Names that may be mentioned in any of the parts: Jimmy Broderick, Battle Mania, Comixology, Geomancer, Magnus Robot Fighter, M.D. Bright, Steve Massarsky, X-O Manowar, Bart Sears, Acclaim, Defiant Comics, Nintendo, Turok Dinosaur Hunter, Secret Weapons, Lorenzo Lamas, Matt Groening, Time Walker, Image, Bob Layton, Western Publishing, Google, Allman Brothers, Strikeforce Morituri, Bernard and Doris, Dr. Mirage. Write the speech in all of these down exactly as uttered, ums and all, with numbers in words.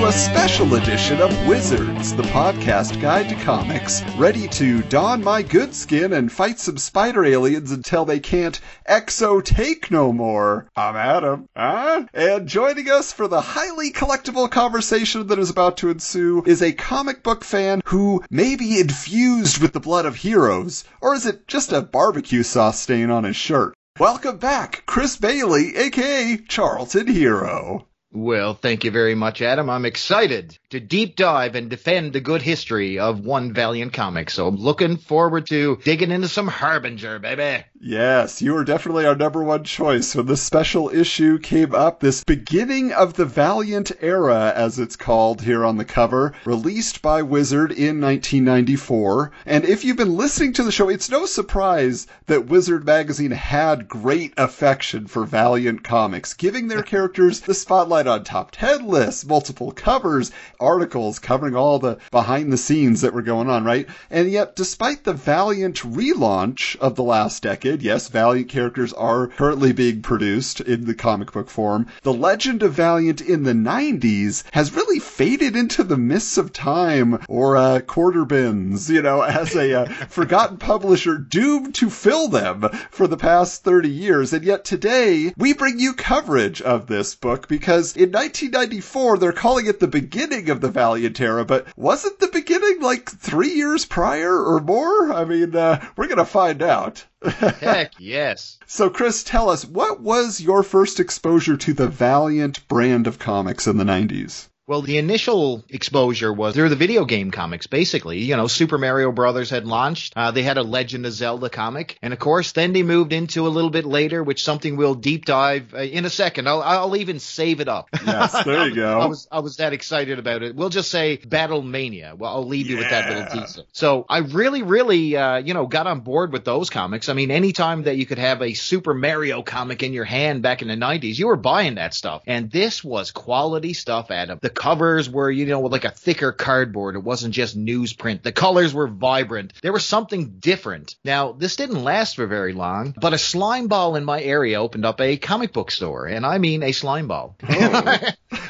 A special edition of Wizards, the podcast guide to comics, ready to don my good skin and fight some spider aliens until they can't X O take no more. I'm Adam, huh? And joining us for the highly collectible conversation that is about to ensue is a comic book fan who may be infused with the blood of heroes, or is it just a barbecue sauce stain on his shirt? Welcome back, Chris Bailey, aka Charlton Hero. Well, thank you very much, Adam. I'm excited to deep dive and defend the good history of one Valiant comic, so I'm looking forward to digging into some Harbinger, baby. Yes, you were definitely our number one choice when this special issue came up, this beginning of the Valiant era, as it's called here on the cover, released by Wizard in nineteen ninety-four. And if you've been listening to the show, it's no surprise that Wizard magazine had great affection for Valiant comics, giving their characters the spotlight on top ten lists, multiple covers, articles covering all the behind the scenes that were going on, right? And yet, despite the Valiant relaunch of the last decade, yes, Valiant characters are currently being produced in the comic book form, the legend of Valiant in the nineties has really faded into the mists of time, or uh, quarter bins, you know, as a uh, forgotten publisher doomed to fill them for the past thirty years. And yet today, we bring you coverage of this book because in nineteen ninety-four, they're calling it the beginning of the Valiant era, but wasn't the beginning like three years prior or more? I mean, uh, we're going to find out. Heck yes. So, Chris, tell us, what was your first exposure to the Valiant brand of comics in the nineties? Well, the initial exposure was through the video game comics, basically. You know, Super Mario Brothers had launched. Uh, they had a Legend of Zelda comic. And, of course, then they moved into a little bit later, which something we'll deep dive uh, in a second. I'll, I'll even save it up. Yes, there you go. I, was, I was that excited about it. We'll just say Battle Mania. Well, I'll leave you yeah. with that little teaser. So I really, really, uh, you know, got on board with those comics. I mean, any time that you could have a Super Mario comic in your hand back in the nineties, you were buying that stuff. And this was quality stuff, Adam. The covers were, you know, like a thicker cardboard. It wasn't just newsprint. The colors were vibrant. There was something different. Now, this didn't last for very long, but a slime ball in my area opened up a comic book store, and I mean a slime ball. Oh.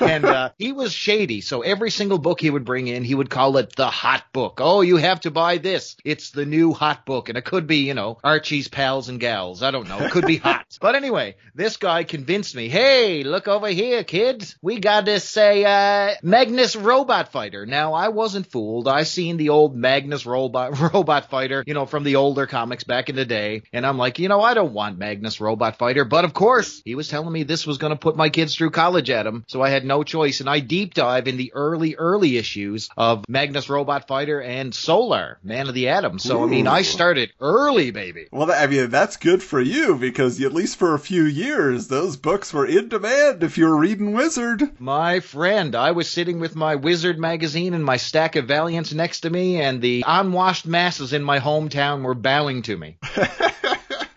And uh, he was shady, so every single book he would bring in, he would call it the hot book. Oh, you have to buy this. It's the new hot book, and it could be, you know, Archie's Pals and Gals. I don't know. It could be hot. But anyway, this guy convinced me, hey, look over here, kid. We got this, say, uh, Uh, Magnus Robot Fighter. Now, I wasn't fooled. I seen the old Magnus Robot Robot Fighter, you know, from the older comics back in the day. And I'm like, you know, I don't want Magnus Robot Fighter. But of course, he was telling me this was going to put my kids through college, Adam. So I had no choice. And I deep dive in the early, early issues of Magnus Robot Fighter and Solar Man of the Atom. So, ooh. I mean, I started early, baby. Well, I mean, that's good for you because at least for a few years, those books were in demand if you were reading Wizard. My friend, I was sitting with my Wizard magazine and my stack of Valiants next to me, and the unwashed masses in my hometown were bowing to me.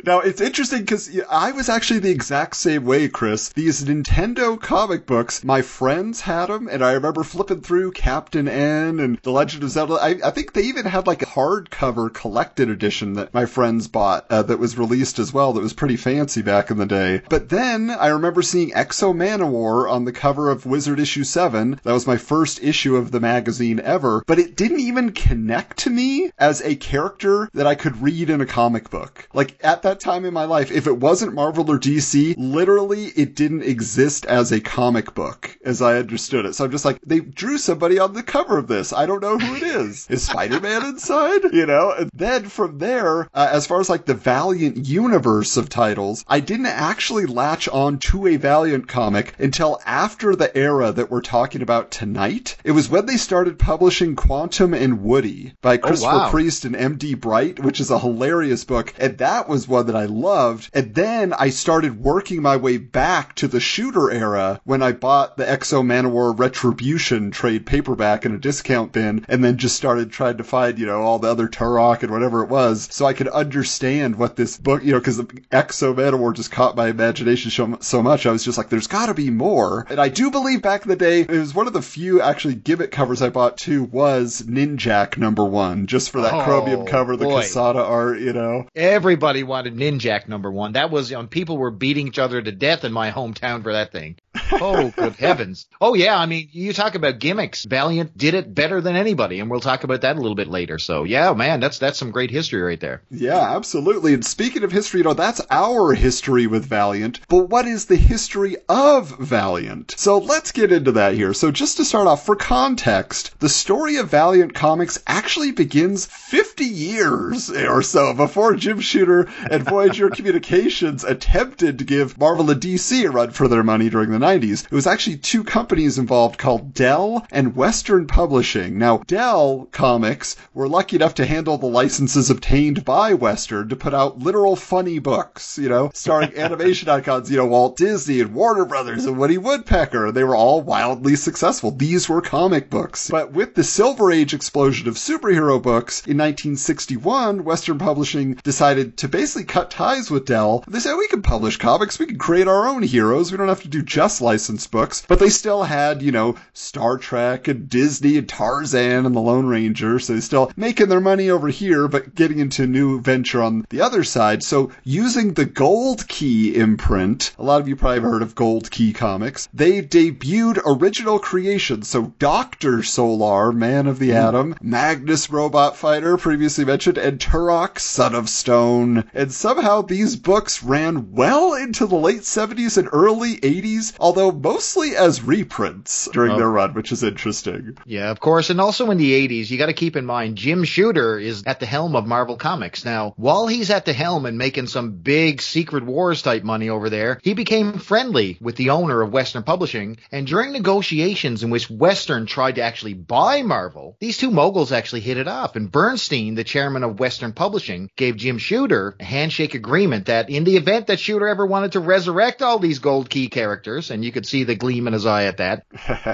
Now, it's interesting because I was actually the exact same way, Chris. These Nintendo comic books, my friends had them, and I remember flipping through Captain N and The Legend of Zelda. I, I think they even had like a hardcover collected edition that my friends bought uh, that was released as well that was pretty fancy back in the day. But then I remember seeing X-O Manowar on the cover of Wizard issue seven. That was my first issue of the magazine ever, but it didn't even connect to me as a character that I could read in a comic book. Like, at that time in my life, if it wasn't Marvel or D C, literally it didn't exist as a comic book as I understood it. So I'm just like, they drew somebody on the cover of this. I don't know who it is. Is Spider-Man inside? You know? And then from there, uh, as far as like the Valiant universe of titles, I didn't actually latch on to a Valiant comic until after the era that we're talking about tonight. It was when they started publishing Quantum and Woody by Christopher oh, wow. Priest and M D Bright, which is a hilarious book. And that was what one that I loved. And then I started working my way back to the Shooter era when I bought the X-O Manowar Retribution trade paperback in a discount bin, and then just started trying to find, you know, all the other Turok and whatever it was, so I could understand what this book, you know, because the X-O Manowar just caught my imagination so much. I was just like, there's got to be more. And I do believe back in the day, it was one of the few actually gimmick covers I bought too was Ninjak number one, just for that oh, chromium cover, the boy. Quesada art, you know. Everybody wanted Ninjak number one. That was, um, people were beating each other to death in my hometown for that thing. Oh, good heavens. Oh, yeah. I mean, you talk about gimmicks. Valiant did it better than anybody, and we'll talk about that a little bit later. So, yeah, man, that's that's some great history right there. Yeah, absolutely. And speaking of history, you know, that's our history with Valiant. But what is the history of Valiant? So let's get into that here. So just to start off, for context, the story of Valiant Comics actually begins fifty years or so before Jim Shooter and Voyager Communications attempted to give Marvel and D C a run for their money during the nineties. It was actually two companies involved called Dell and Western Publishing. Now, Dell Comics were lucky enough to handle the licenses obtained by Western to put out literal funny books, you know, starring animation icons, you know, Walt Disney and Warner Brothers and Woody Woodpecker. They were all wildly successful. These were comic books. But with the Silver Age explosion of superhero books in nineteen sixty-one, Western Publishing decided to basically cut ties with Dell. They said, we can publish comics. We can create our own heroes. We don't have to do just licensed books, but they still had, you know, Star Trek and Disney and Tarzan and the Lone Ranger, so they're still making their money over here, but getting into a new venture on the other side. So using the Gold Key imprint, a lot of you probably have heard of Gold Key Comics, they debuted original creations, so Doctor Solar, Man of the Atom, Magnus Robot Fighter, previously mentioned, and Turok, Son of Stone. And somehow these books ran well into the late seventies and early eighties, although mostly as reprints during oh. their run, which is interesting. Yeah, of course. And also in the eighties, you got to keep in mind, Jim Shooter is at the helm of Marvel Comics. Now, while he's at the helm and making some big Secret Wars type money over there, he became friendly with the owner of Western Publishing. And during negotiations in which Western tried to actually buy Marvel, these two moguls actually hit it off. And Bernstein, the chairman of Western Publishing, gave Jim Shooter a handshake agreement that in the event that Shooter ever wanted to resurrect all these Gold Key characters, and you could see the gleam in his eye at that.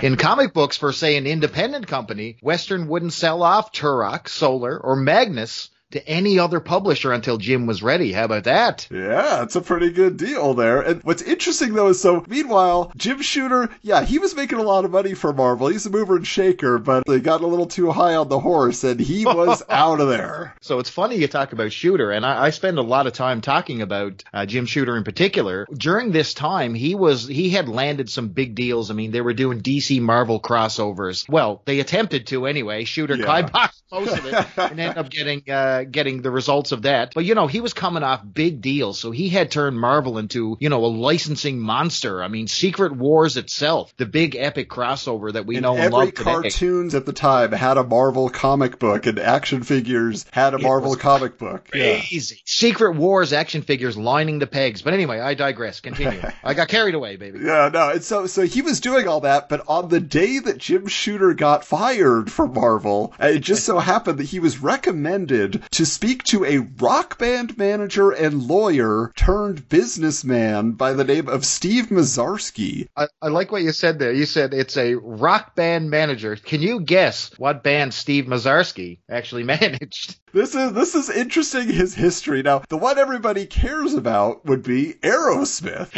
In comic books, for, say, an independent company, Western wouldn't sell off Turok, Solar, or Magnus to any other publisher until Jim was ready. How about that? Yeah, it's a pretty good deal there. And what's interesting, though, is so, meanwhile, Jim Shooter, yeah, he was making a lot of money for Marvel. He's a mover and shaker, but they got a little too high on the horse, and he was out of there. So it's funny you talk about Shooter, and I, I spend a lot of time talking about uh, Jim Shooter in particular. During this time, he was he had landed some big deals. I mean, they were doing D C Marvel crossovers. Well, they attempted to anyway. Shooter yeah. kiboshed most of it and ended up getting... Uh, getting the results of that. But, you know, he was coming off big deals, so he had turned Marvel into, you know, a licensing monster. I mean, Secret Wars itself, the big epic crossover that we and know and love today. Every cartoons at the time had a Marvel comic book, and action figures had a it Marvel comic book. Crazy. Yeah. Secret Wars action figures lining the pegs. But anyway, I digress. Continue. I got carried away, baby. Yeah, no, and so, so he was doing all that, but on the day that Jim Shooter got fired from Marvel, it just so happened that he was recommended to speak to a rock band manager and lawyer turned businessman by the name of Steve Massarsky. I, I like what you said there. You said it's a rock band manager. Can you guess what band Steve Massarsky actually managed? This is this is interesting, his history. Now, the one everybody cares about would be Aerosmith.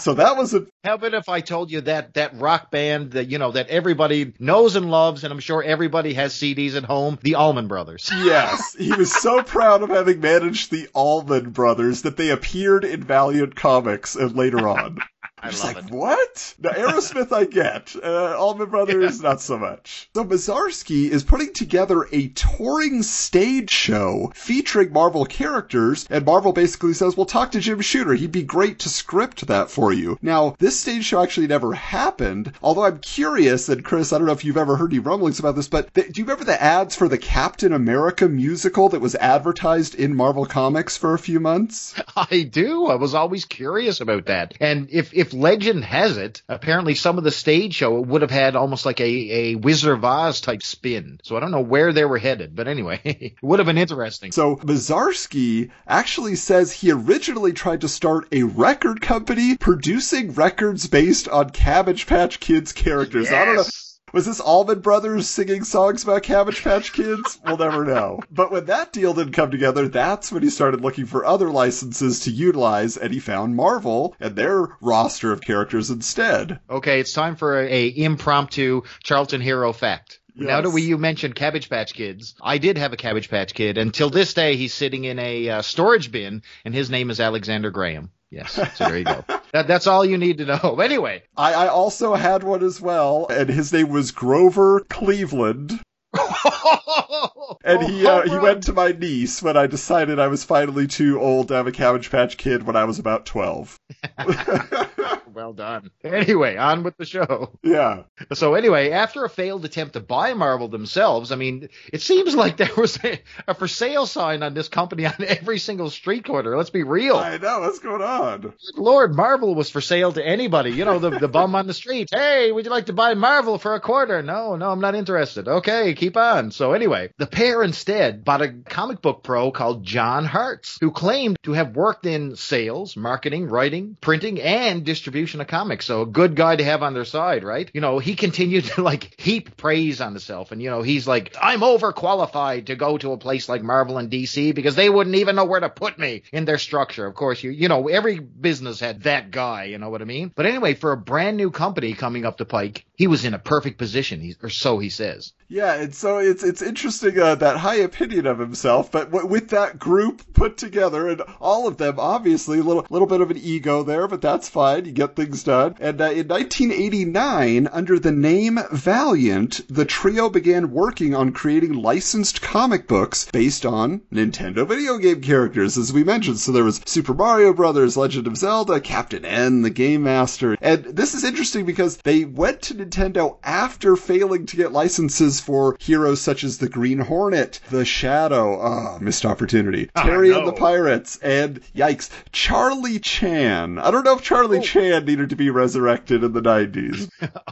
So that was a... How about if I told you that that rock band that, you know, that everybody knows and loves, and I'm sure everybody has C Ds at home, the Allman Brothers. Yes. He was so proud of having managed the Allman Brothers that they appeared in Valiant Comics and later on. I was like, it. What? Now, Aerosmith I get. Uh, Allman Brothers, yeah. Not so much. So Massarsky is putting together a touring stage show featuring Marvel characters, and Marvel basically says, well, talk to Jim Shooter. He'd be great to script that for you. Now, this stage show actually never happened, although I'm curious, and Chris, I don't know if you've ever heard any rumblings about this, but th- do you remember the ads for the Captain America musical that was advertised in Marvel Comics for a few months? I do. I was always curious about that. And if, if legend has it, apparently some of the stage show would have had almost like a, a Wizard of Oz type spin. So I don't know where they were headed, but anyway, it would have been interesting. So Massarsky actually says he originally tried to start a record company producing records based on Cabbage Patch Kids characters. Yes. I don't know. Was this Allman Brothers singing songs about Cabbage Patch Kids? We'll never know. But when that deal didn't come together, that's when he started looking for other licenses to utilize, and he found Marvel and their roster of characters instead. Okay, it's time for a, a impromptu Charlton Hero fact. Yes. Now that we, you mentioned Cabbage Patch Kids, I did have a Cabbage Patch Kid, and till this day he's sitting in a uh, storage bin, and his name is Alexander Graham. Yes, so there you go. That, that's all you need to know. Anyway. I, I also had one as well, and his name was Grover Cleveland. And he uh, he went to my niece when I decided I was finally too old to have a Cabbage Patch Kid when I was about twelve. Well done. Anyway, on with the show. Yeah. So anyway, after a failed attempt to buy Marvel themselves, I mean, it seems like there was a, a for sale sign on this company on every single street corner. Let's be real. I know. What's going on? Good Lord, Marvel was for sale to anybody. You know, the, the bum on the street. Hey, would you like to buy Marvel for a quarter? No, no, I'm not interested. Okay, keep on. So anyway, the pair instead bought a comic book pro called John Hartz, who claimed to have worked in sales, marketing, writing, printing, and distribution of comics. So a good guy to have on their side, right? You know, he continued to like heap praise on himself. And, you know, he's like, I'm overqualified to go to a place like Marvel and D C because they wouldn't even know where to put me in their structure. Of course, you you know, every business had that guy, you know what I mean? But anyway, for a brand new company coming up the pike, he was in a perfect position, he, or so he says. Yeah, and so it's it's interesting, uh, that high opinion of himself, but w- with that group put together, and all of them, obviously, a little, little bit of an ego there, but that's fine, you get things done. And uh, in nineteen eighty-nine, under the name Valiant, the trio began working on creating licensed comic books based on Nintendo video game characters, as we mentioned. So there was Super Mario Brothers, Legend of Zelda, Captain N, the Game Master. And this is interesting because they went to Nintendo after failing to get licenses for heroes such as the Green Hornet, the Shadow, ah, oh, missed opportunity, oh, Terry no. and the Pirates, and, yikes, Charlie Chan. I don't know if Charlie oh. Chan needed to be resurrected in the nineties.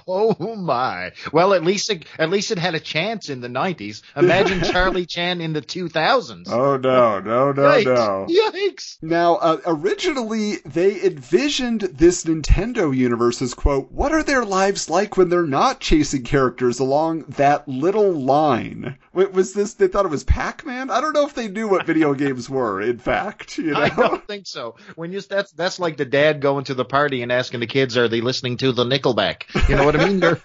Oh, my. Well, at least it, at least it had a chance in the nineties. Imagine Charlie Chan in the two thousands. Oh, no, no, no, yikes. no. Yikes. Now, uh, originally, they envisioned this Nintendo universe as, quote, what are their lives like when they're not chasing characters along that little line? Wait, was this, they thought it was Pac-Man? I don't know if they knew what video games were, in fact, you know? I don't think so. When you, that's that's like the dad going to the party and asking the kids, are they listening to the Nickelback? You know what I mean? You're,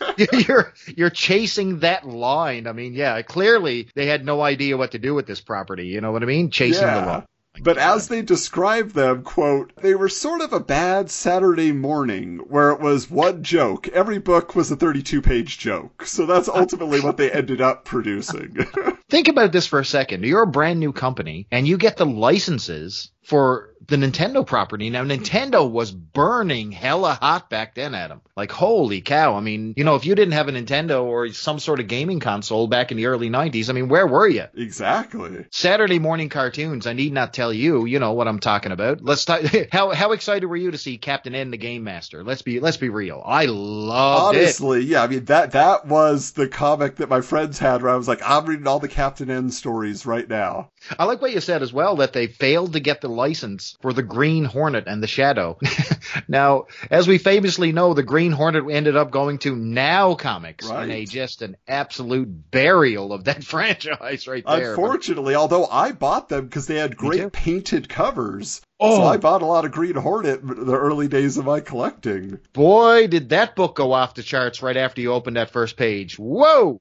you're, you're chasing that line. I mean, yeah, clearly they had no idea what to do with this property. You know what I mean? Chasing yeah. the line. But as they described them, quote, they were sort of a bad Saturday morning where it was one joke. Every book was a thirty-two page joke. So that's ultimately what they ended up producing. Think about this for a second. You're a brand new company and you get the licenses for the Nintendo property. Now, Nintendo was burning hella hot back then, Adam. Like, holy cow. I mean, you know, if you didn't have a Nintendo or some sort of gaming console back in the early nineties, I mean, where were you? Exactly. Saturday morning cartoons, I need not tell you, you know what I'm talking about. Let's talk. How how excited were you to see Captain N, the Game Master? Let's be let's be real. I loved Honestly, it. Honestly, yeah. I mean, that, that was the comic that my friends had where I was like, I'm reading all the Captain N stories right now. I like what you said as well, that they failed to get the license for the Green Hornet and the Shadow. Now, as we famously know, the Green Hornet ended up going to Now Comics, right, and a just an absolute burial of that franchise right there. Unfortunately, but, although I bought them because they had great painted covers. Oh. So I bought a lot of Green Hornet in the early days of my collecting. Boy, did that book go off the charts right after you opened that first page. Whoa!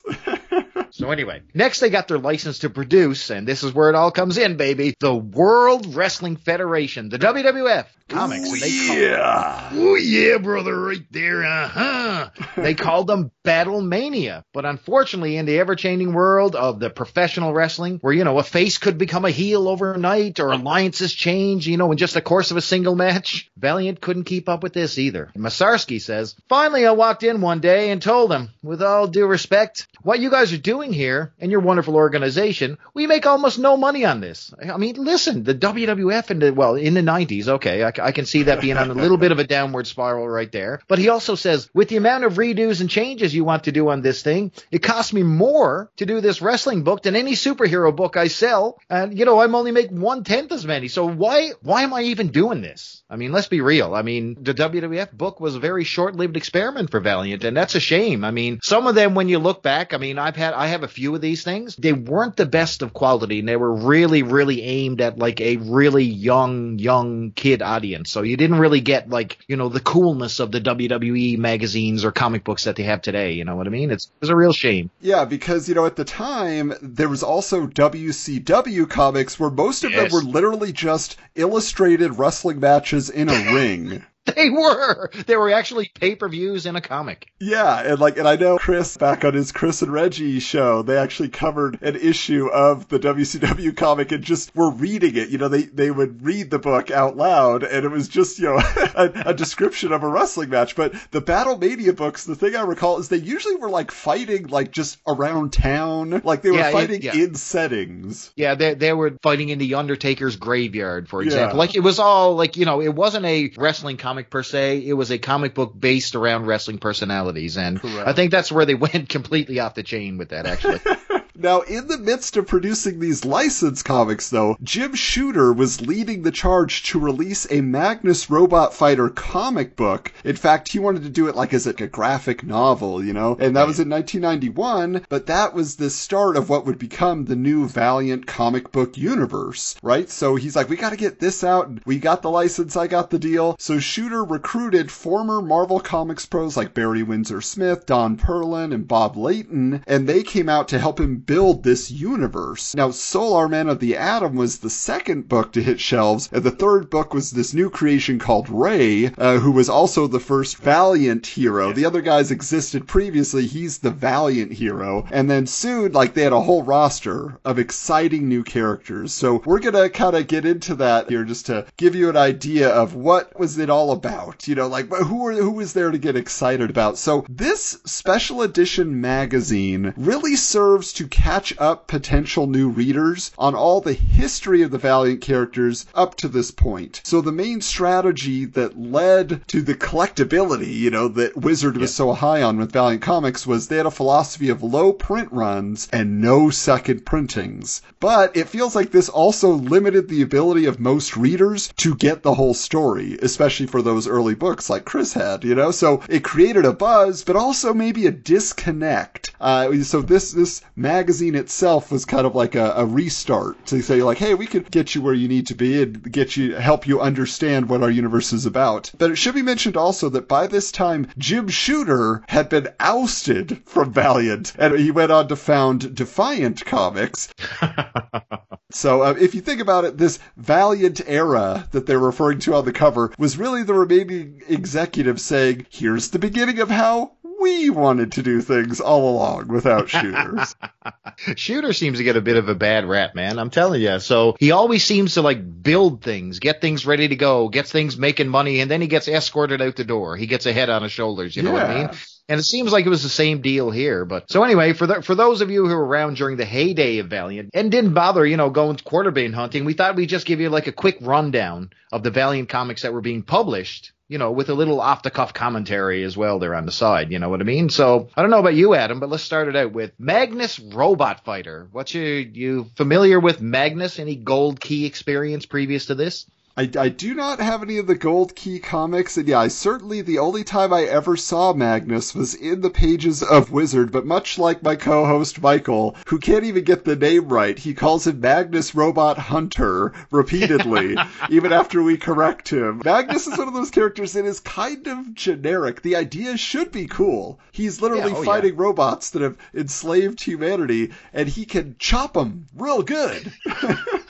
So anyway, next they got their license to produce, and this is where it all comes in, baby. The World Wrestling Federation, the W W F comics. Ooh, they yeah. Call- Ooh, yeah, brother, right there. Uh-huh. They called them Battle Mania. But unfortunately, in the ever-changing world of the professional wrestling, where, you know, a face could become a heel overnight or alliances change, you know, in just the course of a single match, Valiant couldn't keep up with this either. And Massarsky says, finally, I walked in one day and told them, with all due respect, what you guys are doing doing here and your wonderful organization. We make almost no money on this. I mean, listen, the W W F in the, well, in the nineties, okay, I, I can see that being on a little bit of a downward spiral right there. But he also says, with the amount of redos and changes you want to do on this thing, it costs me more to do this wrestling book than any superhero book I sell. And, you know, I'm only make one-tenth as many. So why, why am I even doing this? I mean, let's be real. I mean, the W W F book was a very short-lived experiment for Valiant, and that's a shame. I mean, some of them, when you look back, I mean, I've had, I have a few of these things. They weren't the best of quality, and they were really, really aimed at like a really young, young kid audience. So you didn't really get like, you know, the coolness of the W W E magazines or comic books that they have today. You know what I mean? It's, it's a real shame. Yeah, because, you know, at the time, there was also W C W comics where most of yes. them were literally just illustrated wrestling matches in a ring. They were. They were actually pay-per-views in a comic. Yeah, and like, and I know Chris, back on his Chris and Reggie show, they actually covered an issue of the W C W comic and just were reading it. You know, they, they would read the book out loud, and it was just, you know, a, a description of a wrestling match. But the Battle Mania books, the thing I recall is they usually were like fighting like just around town. Like they were yeah, fighting it, yeah. in settings. Yeah, they, they were fighting in the Undertaker's graveyard, for example. Yeah. Like it was all like, you know, it wasn't a wrestling comic per se. It was a comic book based around wrestling personalities, and correct. I think that's where they went completely off the chain with that, actually. Now, in the midst of producing these licensed comics, though, Jim Shooter was leading the charge to release a Magnus Robot Fighter comic book. In fact, he wanted to do it like as like a graphic novel, you know? And that was in nineteen ninety-one, but that was the start of what would become the new Valiant comic book universe, right? So he's like, we gotta get this out. We got the license, I got the deal. So Shooter recruited former Marvel Comics pros like Barry Windsor Smith, Don Perlin, and Bob Layton, and they came out to help him build this universe. Now, Solar Man of the Atom was the second book to hit shelves, and the third book was this new creation called Rai, uh, who was also the first Valiant hero. The other guys existed previously. He's the Valiant hero. And then soon, like, they had a whole roster of exciting new characters. So we're gonna kind of get into that here just to give you an idea of what was it all about. You know, like, who were, who was there to get excited about? So this special edition magazine really serves to catch up potential new readers on all the history of the Valiant characters up to this point. So the main strategy that led to the collectability, you know, that Wizard was yeah. so high on with Valiant Comics was they had a philosophy of low print runs and no second printings. But it feels like this also limited the ability of most readers to get the whole story, especially for those early books like Chris had, you know? So it created a buzz, but also maybe a disconnect. Uh, so this, this magazine magazine itself was kind of like a, a restart to say like, hey, we could get you where you need to be and get you, help you understand what our universe is about. But it should be mentioned also that by this time, Jim Shooter had been ousted from Valiant, and he went on to found Defiant Comics. So uh, if you think about it, this Valiant era that they're referring to on the cover was really the remaining executives saying, here's the beginning of how we wanted to do things all along without Shooters. Shooter seems to get a bit of a bad rap, man. I'm telling you. So he always seems to like build things, get things ready to go, get things making money, and then he gets escorted out the door. He gets a head on his shoulders. You know yeah. what I mean? And it seems like it was the same deal here. But so anyway, for the, for those of you who were around during the heyday of Valiant and didn't bother, you know, going quarterbane hunting, we thought we'd just give you like a quick rundown of the Valiant comics that were being published, you know, with a little off-the-cuff commentary as well there on the side, you know what I mean? So, I don't know about you, Adam, but let's start it out with Magnus Robot Fighter. What you, you familiar with Magnus? Any Gold Key experience previous to this? I, I do not have any of the Gold Key comics, and yeah, I certainly, the only time I ever saw Magnus was in the pages of Wizard, but much like my co-host Michael, who can't even get the name right, he calls him Magnus Robot Hunter repeatedly, even after we correct him. Magnus is one of those characters that is kind of generic. The idea should be cool. He's literally yeah, oh, fighting yeah. robots that have enslaved humanity, and he can chop them real good.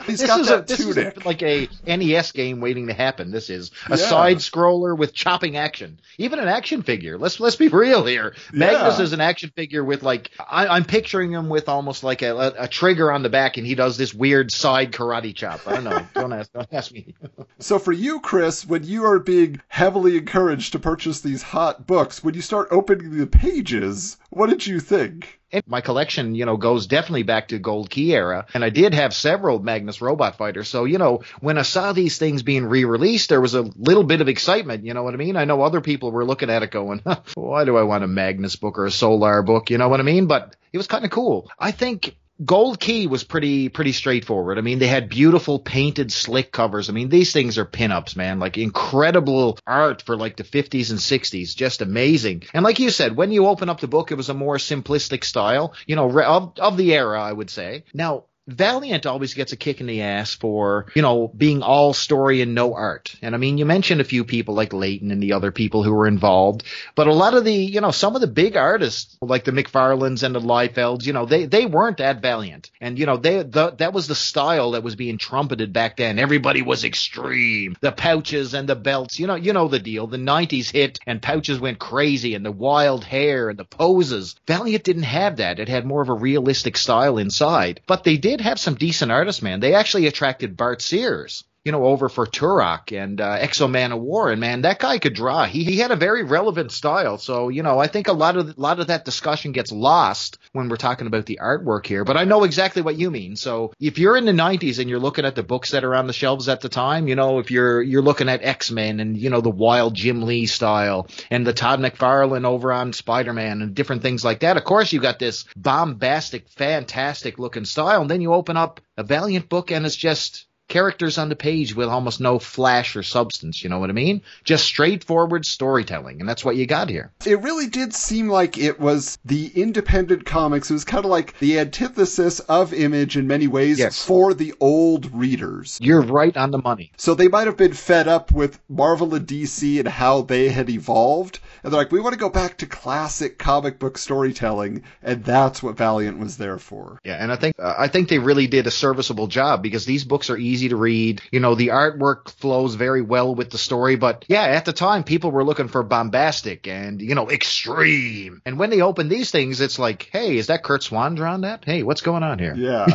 He's this got is that a, this tunic. Is like a N E S game waiting to happen. This is a yeah. side scroller with chopping action. Even an action figure. Let's let's be real here. Magnus yeah. is an action figure with like I, I'm picturing him with almost like a, a, a trigger on the back, and he does this weird side karate chop. I don't know. don't ask. Don't ask me. So for you, Chris, when you are being heavily encouraged to purchase these hot books, when you start opening the pages, What did you think? And my collection, you know, goes definitely back to Gold Key era, and I did have several Magnus Robot Fighters. So, you know, when I saw these things being re-released, there was a little bit of excitement, you know what I mean? I know other people were looking at it going, huh, why do I want a Magnus book or a Solar book, you know what I mean? But it was kind of cool. I think Gold Key was pretty pretty straightforward. I mean, they had beautiful painted slick covers. I mean, these things are pinups, man, like incredible art for like the fifties and sixties, just amazing. And like you said, when you open up the book, it was a more simplistic style, you know, of, of the era, I would say. Now, Valiant always gets a kick in the ass for, you know, being all story and no art. And I mean, you mentioned a few people like Layton and the other people who were involved, but a lot of the, you know, some of the big artists like the McFarlanes and the Liefelds, you know, they, they weren't at Valiant. And, you know, they, the, that was the style that was being trumpeted back then. Everybody was extreme. The pouches and the belts, you know, you know the deal. The nineties hit and pouches went crazy and the wild hair and the poses. Valiant didn't have that. It had more of a realistic style inside, but they did have some decent artists, man. They actually attracted Bart Sears, you know, over for Turok and uh, X-O Manowar, and man, that guy could draw. He he had a very relevant style. So, you know, I think a lot of a lot of that discussion gets lost when we're talking about the artwork here, but I know exactly what you mean. So if you're in the nineties and you're looking at the books that are on the shelves at the time, you know, if you're you're looking at X-Men and, you know, the wild Jim Lee style and the Todd McFarlane over on Spider-Man and different things like that, of course you got this bombastic, fantastic looking style, and then you open up a Valiant book and it's just characters on the page with almost no flash or substance, you know what I mean? Just straightforward storytelling, and that's what you got here. It really did seem like it was the independent comics. It was kind of like the antithesis of Image in many ways, yes, for the old readers. You're right on the money. So they might have been fed up with Marvel and D C and how they had evolved, and they're like, we want to go back to classic comic book storytelling, and that's what Valiant was there for. Yeah, and I think uh, I think they really did a serviceable job, because these books are easy Easy to read. You know, the artwork flows very well with the story. But yeah, at the time, people were looking for bombastic and, you know, extreme. And when they open these things, it's like, hey, is that Kurt Swan drawing that? Hey, what's going on here? Yeah.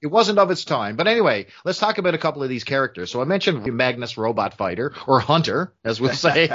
It wasn't of its time. But anyway, let's talk about a couple of these characters. So I mentioned Magnus Robot Fighter, or Hunter, as we'll say.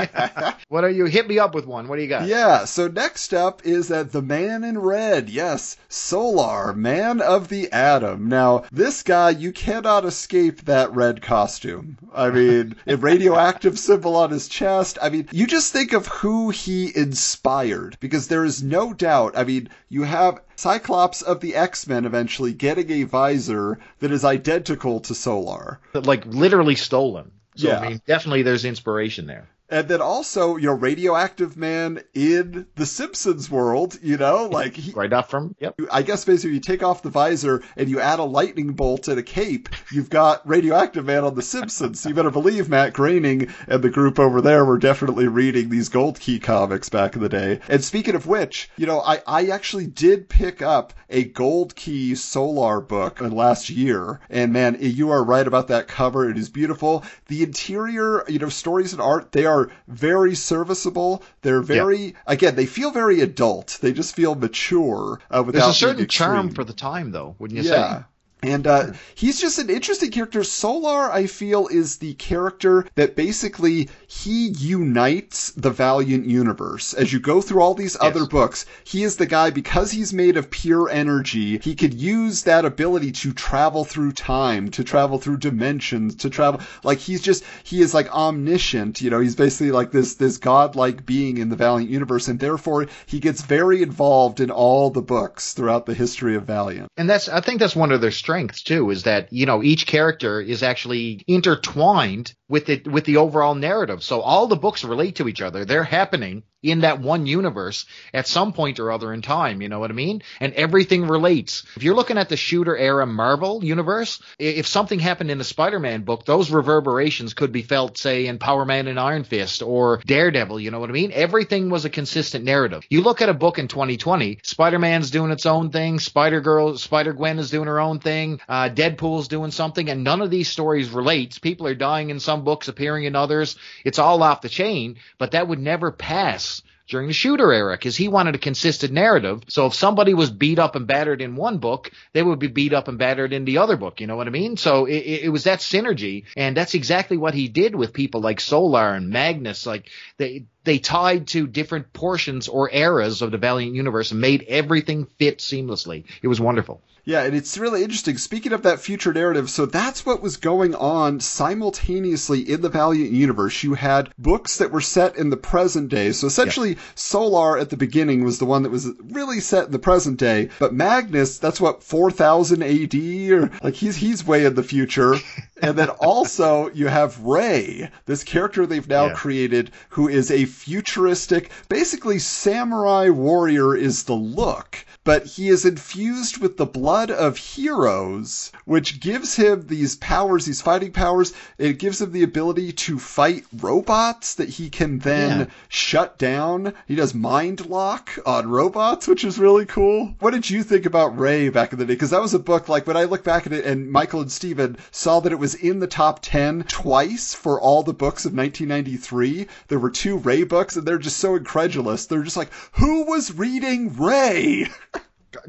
What are you? Hit me up with one. What do you got? Yeah. So next up is uh, the man in red. Yes. Solar Man of the Atom. Now, this guy, you cannot escape that red costume. I mean, a radioactive symbol on his chest. I mean, you just think of who he inspired, because there is no doubt. I mean, you have Cyclops of the X-Men eventually getting a visor that is identical to Solar. But like literally stolen. So, yeah. I mean, definitely there's inspiration there. And then also, you know, Radioactive Man in the Simpsons world, you know, like he, right up from, yep. I guess basically you take off the visor and you add a lightning bolt and a cape, you've got Radioactive Man on the Simpsons. So you better believe Matt Groening and the group over there were definitely reading these Gold Key comics back in the day. And speaking of which, you know, I, I actually did pick up a Gold Key Solar book last year. And man, you are right about that cover. It is beautiful. The interior, you know, stories and art, they are Are very serviceable. They're very, yeah. Again, they feel very adult. They just feel mature. Uh, without There's a certain charm for the time, though, wouldn't you yeah. say? And uh, he's just an interesting character. Solar, I feel, is the character that basically he unites the Valiant universe. As you go through all these yes. other books, he is the guy, because he's made of pure energy, he could use that ability to travel through time, to travel through dimensions, to travel. Like, he's just, he is like omniscient. You know, he's basically like this, this godlike being in the Valiant universe. And therefore, he gets very involved in all the books throughout the history of Valiant. And that's, I think that's one of their strengths. Strength too is that, you know, each character is actually intertwined with it, with the overall narrative. So all the books relate to each other. They're happening in that one universe at some point or other in time, you know what I mean? And everything relates. If you're looking at the Shooter era Marvel universe, if something happened in the Spider-Man book, those reverberations could be felt, say, in Power Man and Iron Fist or Daredevil, you know what I mean? Everything was a consistent narrative. You look at a book in twenty twenty, Spider-Man's doing its own thing, Spider-Girl, Spider-Gwen is doing her own thing, uh, Deadpool's doing something, and none of these stories relate. People are dying in some books, appearing in others. It's all off the chain, but that would never pass during the Shooter era, because he wanted a consistent narrative. So if somebody was beat up and battered in one book, they would be beat up and battered in the other book. You know what I mean? So it, it was that synergy, and that's exactly what he did with people like Solar and Magnus. Like they, they tied to different portions or eras of the Valiant universe and made everything fit seamlessly. It was wonderful. Yeah, and it's really interesting. Speaking of that future narrative, so that's what was going on simultaneously in the Valiant universe. You had books that were set in the present day. So essentially, yeah. Solar at the beginning was the one that was really set in the present day. But Magnus, that's what, four thousand A D? Or, like, he's, he's way in the future. And then also you have Rai, this character they've now yeah. created, who is a futuristic, basically samurai warrior is the look. But he is infused with the blood of heroes, which gives him these powers, these fighting powers. It gives him the ability to fight robots that he can then yeah. shut down. He does mind lock on robots, which is really cool. What did you think about Rai back in the day? Because that was a book, like, when I look back at it, and Michael and Steven saw that it was in the top ten twice for all the books of nineteen ninety-three. There were two Rai books, and they're just so incredulous. They're just like, who was reading Rai?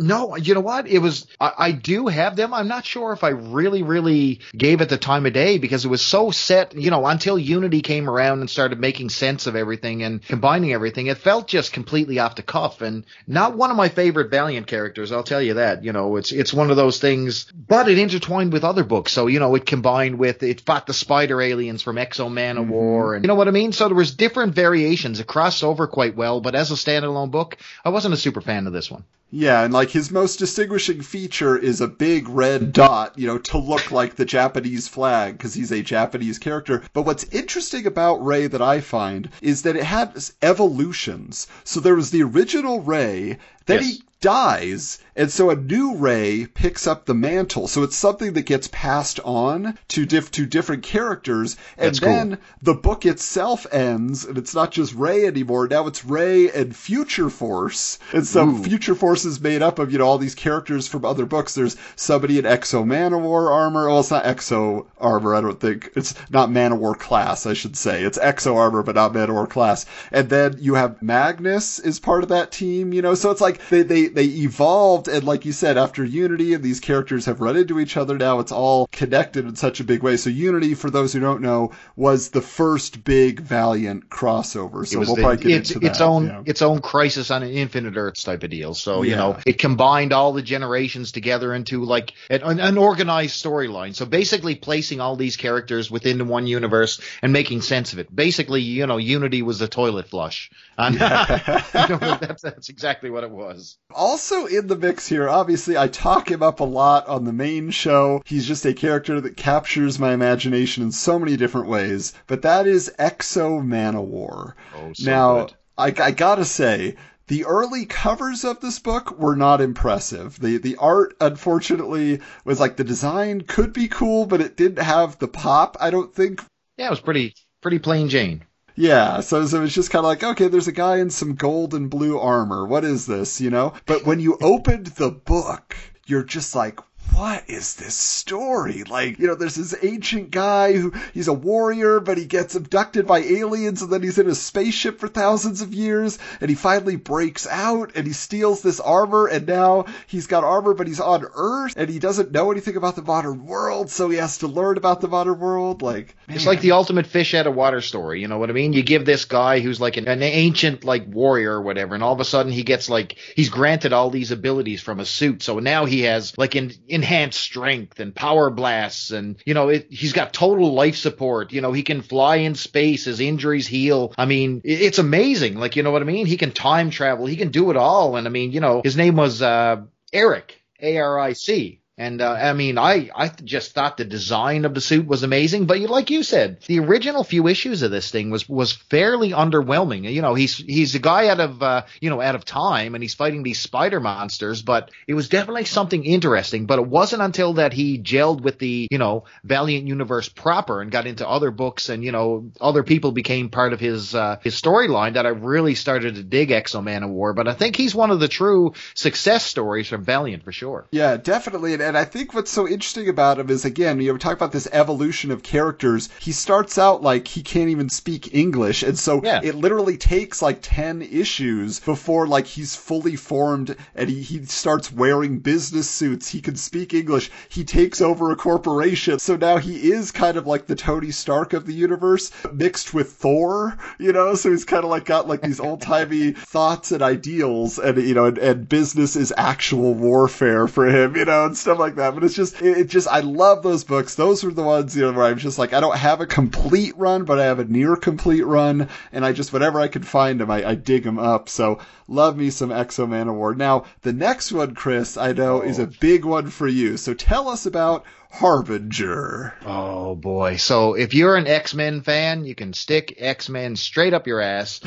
No, you know what? It was, I, I do have them. I'm not sure if I really, really gave it the time of day because it was so set, you know, until Unity came around and started making sense of everything and combining everything. It felt just completely off the cuff and not one of my favorite Valiant characters. I'll tell you that, you know, it's, it's one of those things, but it intertwined with other books. So, you know, it combined with, it fought the spider aliens from X-O Manowar and you know what I mean? So there was different variations. It crossed over quite well, but as a standalone book, I wasn't a super fan of this one. Yeah, and like his most distinguishing feature is a big red dot, you know, to look like the Japanese flag because he's a Japanese character. But what's interesting about Rai that I find is that it had evolutions. So there was the original Rai, then yes. he dies, and so a new Rai picks up the mantle. So it's something that gets passed on to diff- to different characters, and That's then cool. the book itself ends, and it's not just Rai anymore. Now it's Rai and Future Force, and so Ooh. Future Force is made up of, you know, all these characters from other books. There's somebody in X-O Manowar armor. Well, it's not X-O armor, I don't think. It's not Manowar class, I should say. It's X-O armor, but not Manowar class. And then you have Magnus is part of that team, you know, so it's like they, they They evolved, and like you said, after Unity, and these characters have run into each other now, it's all connected in such a big way. So Unity, for those who don't know, was the first big Valiant crossover. So we'll the, probably get it's, into its that. Own, yeah. Its own Crisis on an Infinite Earths type of deal. So, yeah. you know, it combined all the generations together into like an, an organized storyline. So basically placing all these characters within the one universe and making sense of it. Basically, you know, Unity was the toilet flush. And, yeah. you know, that's, that's exactly what it was. Also in the mix here, obviously, I talk him up a lot on the main show. He's just a character that captures my imagination in so many different ways. But that is X-O Manowar. Oh, so now, I, I gotta say, the early covers of this book were not impressive. The the art, unfortunately, was like the design could be cool, but it didn't have the pop, I don't think. Yeah, it was pretty pretty plain Jane. Yeah, so, so it's just kind of like, okay, there's a guy in some gold and blue armor. What is this, you know? But when you opened the book, you're just like, what is this story? Like, you know, there's this ancient guy who, he's a warrior, but he gets abducted by aliens, and then he's in a spaceship for thousands of years, and he finally breaks out, and he steals this armor, and now he's got armor, but he's on Earth, and he doesn't know anything about the modern world, so he has to learn about the modern world. Like, man. It's like the ultimate fish out of water story, you know what I mean? You give this guy who's like an, an ancient, like, warrior or whatever, and all of a sudden he gets, like, he's granted all these abilities from a suit, so now he has, like, in, in enhanced strength and power blasts and, you know, it, he's got total life support. You know, he can fly in space. His injuries heal. I mean, it, it's amazing. Like, you know what I mean? He can time travel. He can do it all. And I mean, you know, his name was uh, Eric, A R I C. And, uh, I mean, I, I just thought the design of the suit was amazing. But like you said, the original few issues of this thing was, was fairly underwhelming. You know, he's, he's a guy out of, uh, you know, out of time and he's fighting these spider monsters, but it was definitely something interesting. But it wasn't until that he gelled with the, you know, Valiant universe proper and got into other books and, you know, other people became part of his, uh, his storyline that I really started to dig X-O Manowar. But I think he's one of the true success stories from Valiant for sure. Yeah, definitely. And and I think what's so interesting about him is, again, you know, we talk about this evolution of characters. He starts out like he can't even speak English, and so yeah. it literally takes like ten issues before like he's fully formed and he, he starts wearing business suits. He can speak English. He takes over a corporation. So now he is kind of like the Tony Stark of the universe mixed with Thor, you know? So he's kind of like got like these old-timey thoughts and ideals, and, you know, and, and business is actual warfare for him, you know, and stuff like that. But it's just, it, it just, I love those books. Those were the ones, you know, where I'm just like, I don't have a complete run, but I have a near complete run. And I just, whenever I could find them, I, I dig them up. So love me some X O Manowar. Now, the next one, Chris, I know oh. is a big one for you. So tell us about Harbinger. Oh boy. So if you're an X-Men fan, you can stick X-Men straight up your ass.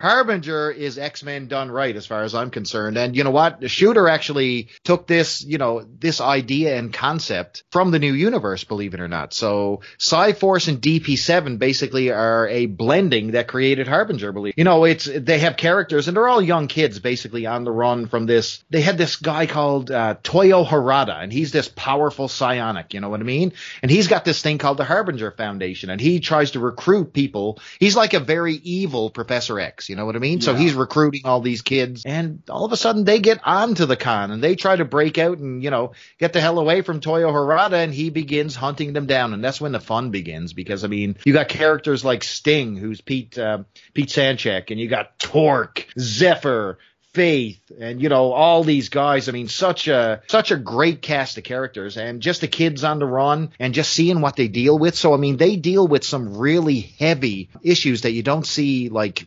Harbinger is X-Men done right, as far as I'm concerned. And you know what? Shooter actually took this, you know, this idea and concept from the new universe, believe it or not. So Psyforce and D P seven basically are a blending that created Harbinger, believe you know, it's they have characters, and they're all young kids basically on the run from this. They had this guy called uh, Toyo Harada, and he's this powerful psionic, you know what I mean? And he's got this thing called the Harbinger Foundation, and he tries to recruit people. He's like a very evil Professor X, you know what I mean? Yeah. So he's recruiting all these kids, and all of a sudden they get onto the con, and they try to break out and, you know, get the hell away from Toyo Harada, and he begins hunting them down. And that's when the fun begins, because, I mean, you got characters like Sting, who's Pete, uh, Pete Sanchek, and you got Torque, Zephyr, Faith, and, you know, all these guys. I mean, such a such a great cast of characters, and just the kids on the run and just seeing what they deal with. So, I mean, they deal with some really heavy issues that you don't see, like,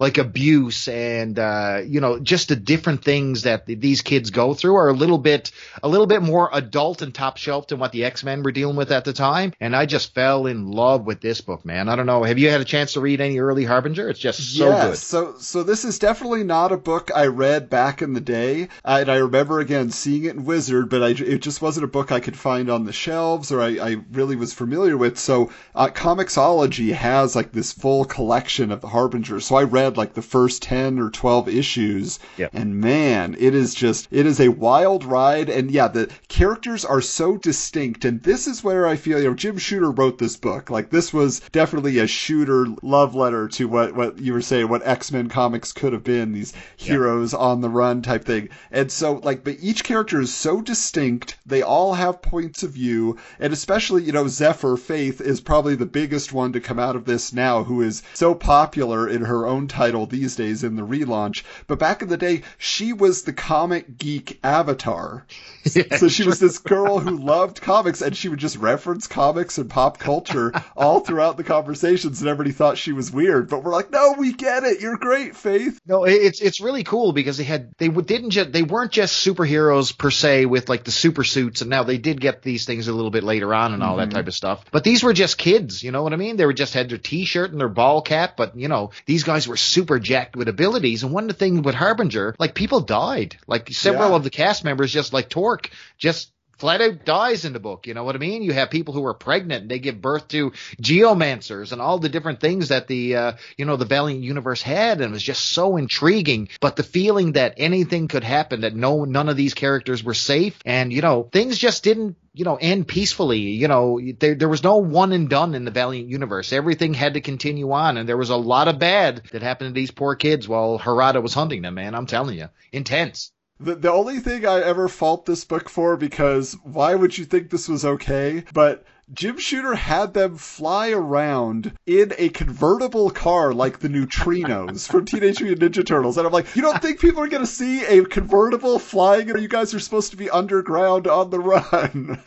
like abuse and, uh, you know, just the different things that th- these kids go through are a little bit a little bit more adult and top shelf than what the X-Men were dealing with at the time. And I just fell in love with this book, man. I don't know. Have you had a chance to read any early Harbinger? It's just so yeah, good. So, so this is definitely not a book I read back in the day. Uh, and I remember, again, seeing it in Wizard, but I, it just wasn't a book I could find on the shelves or I, I really was familiar with. So uh, Comixology has like this full collection of the Harbinger. So I read like the first ten or twelve issues, yep. and man, it is just, it is a wild ride. And yeah, the characters are so distinct, and this is where I feel, you know, Jim Shooter wrote this book. Like, this was definitely a Shooter love letter to what, what you were saying, what X-Men comics could have been, these heroes yep. on the run type thing. And so, like, but each character is so distinct, they all have points of view, and especially, you know, Zephyr Faith is probably the biggest one to come out of this now, who is so popular in her own time title these days in the relaunch. But back in the day, she was the comic geek avatar. Yeah, so she true. was this girl who loved comics, and she would just reference comics and pop culture all throughout the conversations, and everybody thought she was weird. But we're like, no, we get it. You're great, Faith. No, it's it's really cool because they had they didn't just they weren't just superheroes per se with like the super suits, and now they did get these things a little bit later on and all mm-hmm. that type of stuff. But these were just kids, you know what I mean? They were just had their T-shirt and their ball cap, but you know these guys were super jacked with abilities. And one of the things with Harbinger, like, people died. Like, several yeah. of the cast members, just like Torque, just flat out dies in the book, you know what I mean? You have people who are pregnant, and they give birth to Geomancers and all the different things that the, uh, you know, the Valiant universe had, and it was just so intriguing. But the feeling that anything could happen, that no, none of these characters were safe, and, you know, things just didn't, you know, end peacefully. You know, there, there was no one and done in the Valiant universe. Everything had to continue on, and there was a lot of bad that happened to these poor kids while Harada was hunting them, man. I'm telling you. Intense. The, the only thing I ever fault this book for, because why would you think this was okay? But Jim Shooter had them fly around in a convertible car like the Neutrinos from Teenage Mutant Ninja Turtles. And I'm like, you don't think people are going to see a convertible flying? You guys are supposed to be underground on the run.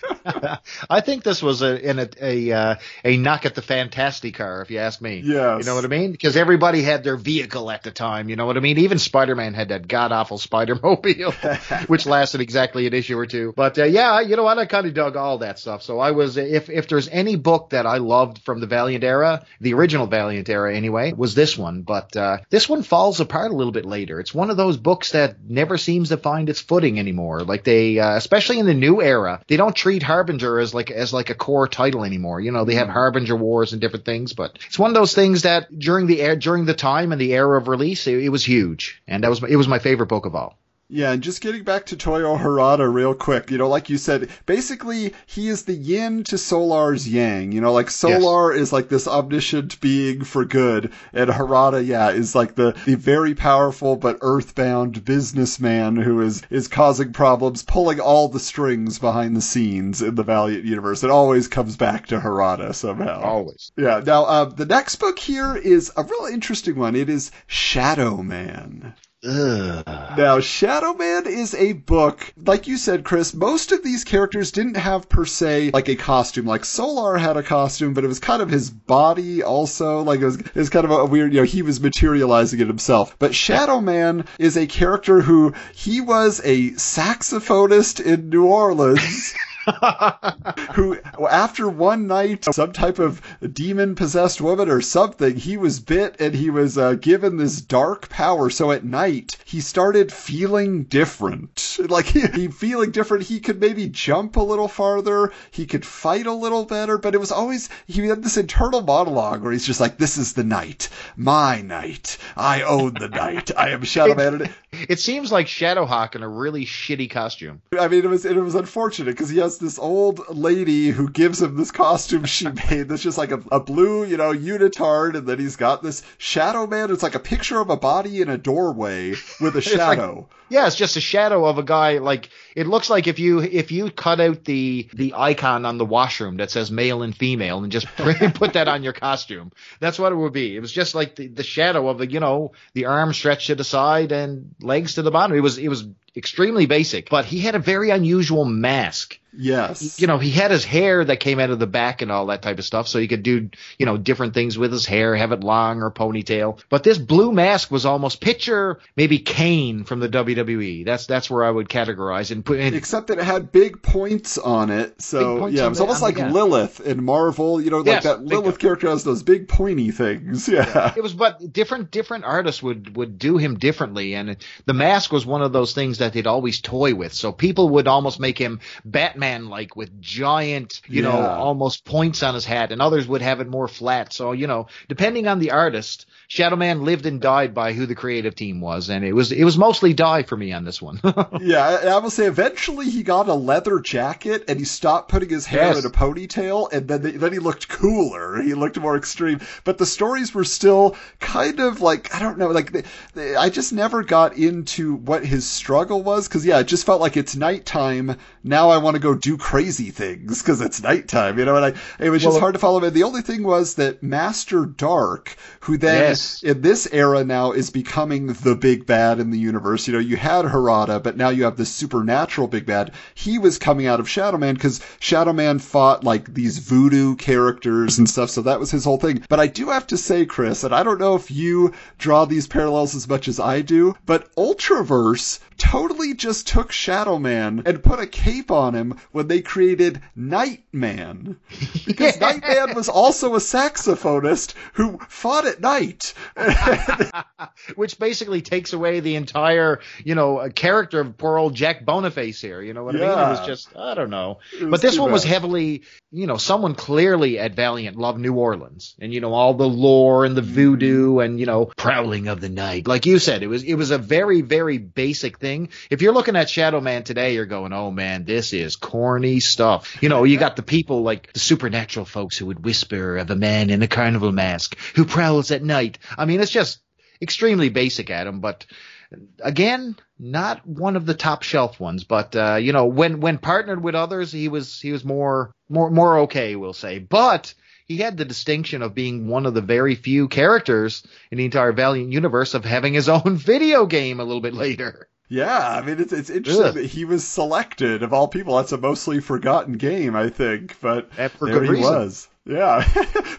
I think this was a, in a, a, uh, a knock at the Fantastic car, if you ask me. Yes. You know what I mean? Because everybody had their vehicle at the time. You know what I mean? Even Spider-Man had that god-awful Spider-Mobile, which lasted exactly an issue or two. But uh, yeah, you know what? I kind of dug all that stuff. So I was – if If there's any book that I loved from the Valiant era, the original Valiant era anyway, was this one. But uh, this one falls apart a little bit later. It's one of those books that never seems to find its footing anymore. Like they, uh, especially in the new era, they don't treat Harbinger as like as like a core title anymore. You know, they have Harbinger Wars and different things. But it's one of those things that during the during the time and the era of release, it, it was huge, and that was it was my favorite book of all. Yeah, and just getting back to Toyo Harada real quick, you know, like you said, basically he is the yin to Solar's yang. You know, like Solar yes. is like this omniscient being for good, and Harada, yeah, is like the, the very powerful but earthbound businessman who is, is causing problems, pulling all the strings behind the scenes in the Valiant universe. It always comes back to Harada somehow. Always. Yeah, now uh, the next book here is a real interesting one. It is Shadow Man. Ugh. Now, Shadow Man is a book, like you said, Chris, most of these characters didn't have, per se, like a costume. Like, Solar had a costume, but it was kind of his body also. Like, it was, it was kind of a weird, you know, he was materializing it himself. But Shadow Man is a character who, he was a saxophonist in New Orleans. Who, after one night, some type of demon-possessed woman or something, he was bit and he was uh, given this dark power. So at night, he started feeling different. Like, he, he feeling different. He could maybe jump a little farther. He could fight a little better. But it was always, he had this internal monologue where he's just like, this is the night. My night. I own the night. I am Shadow Man. It seems like Shadowhawk in a really shitty costume. I mean, it was, it was unfortunate because he has this old lady who gives him this costume she made that's just like a, a blue, you know, unitard, and then he's got this Shadow Man. It's like a picture of a body in a doorway with a shadow. Like, yeah, it's just a shadow of a guy. Like, it looks like if you if you cut out the the icon on the washroom that says male and female and just put that on your costume, that's what it would be. It was just like the, the shadow of the, you know, the arm stretched to the side and legs to the bottom. It was it was extremely basic, but he had a very unusual mask. Yes. You know, he had his hair that came out of the back and all that type of stuff, so he could do, you know, different things with his hair, have it long or ponytail. But this blue mask was almost picture maybe Kane from the W W E. That's that's where I would categorize and put in. Except that it had big points on it. So, yeah, it was almost like Lilith in Marvel, you know, like that Lilith character has those big pointy things. Yeah. It was, but different different artists would, would do him differently, and the mask was one of those things that they'd always toy with. So people would almost make him Batman like with giant, you yeah. know, almost points on his hat, and others would have it more flat. So, you know, depending on the artist, Shadow Man lived and died by who the creative team was, and it was it was mostly die for me on this one. Yeah, I, I will say eventually he got a leather jacket and he stopped putting his hair yes. in a ponytail, and then, they, then he looked cooler. He looked more extreme. But the stories were still kind of like, I don't know, like they, they, I just never got into what his struggle was, because, yeah, it just felt like it's nighttime. Now I want to go do crazy things because it's nighttime, you know, and I, it was just well, hard to follow. And the only thing was that Master Dark, who then yes. in this era now is becoming the big bad in the universe, you know, you had Harada, but now you have this supernatural big bad. He was coming out of Shadow Man because Shadow Man fought like these voodoo characters and stuff, so that was his whole thing. But I do have to say, Chris, and I don't know if you draw these parallels as much as I do, but Ultraverse totally just took Shadow Man and put a cape on him when they created Nightman, because yeah. Nightman was also a saxophonist who fought at night. Which basically takes away the entire, you know, character of poor old Jack Boniface here, you know what yeah. I mean? It was just, I don't know. But this one bad. was heavily, you know, someone clearly at Valiant loved New Orleans and, you know, all the lore and the voodoo and, you know, prowling of the night. Like you said, it was, it was a very, very basic thing. If you're looking at Shadow Man today, you're going, oh man, this is corny stuff. You know, you got the people like the supernatural folks who would whisper of a man in a carnival mask who prowls at night. I mean, it's just extremely basic, Adam, but again, not one of the top shelf ones. But, uh, you know, when, when partnered with others, he was he was more more more okay, we'll say. But he had the distinction of being one of the very few characters in the entire Valiant universe of having his own video game a little bit later. Yeah, I mean, it's it's interesting Ugh. that he was selected of all people. That's a mostly forgotten game, I think, but there he reason. was. Yeah.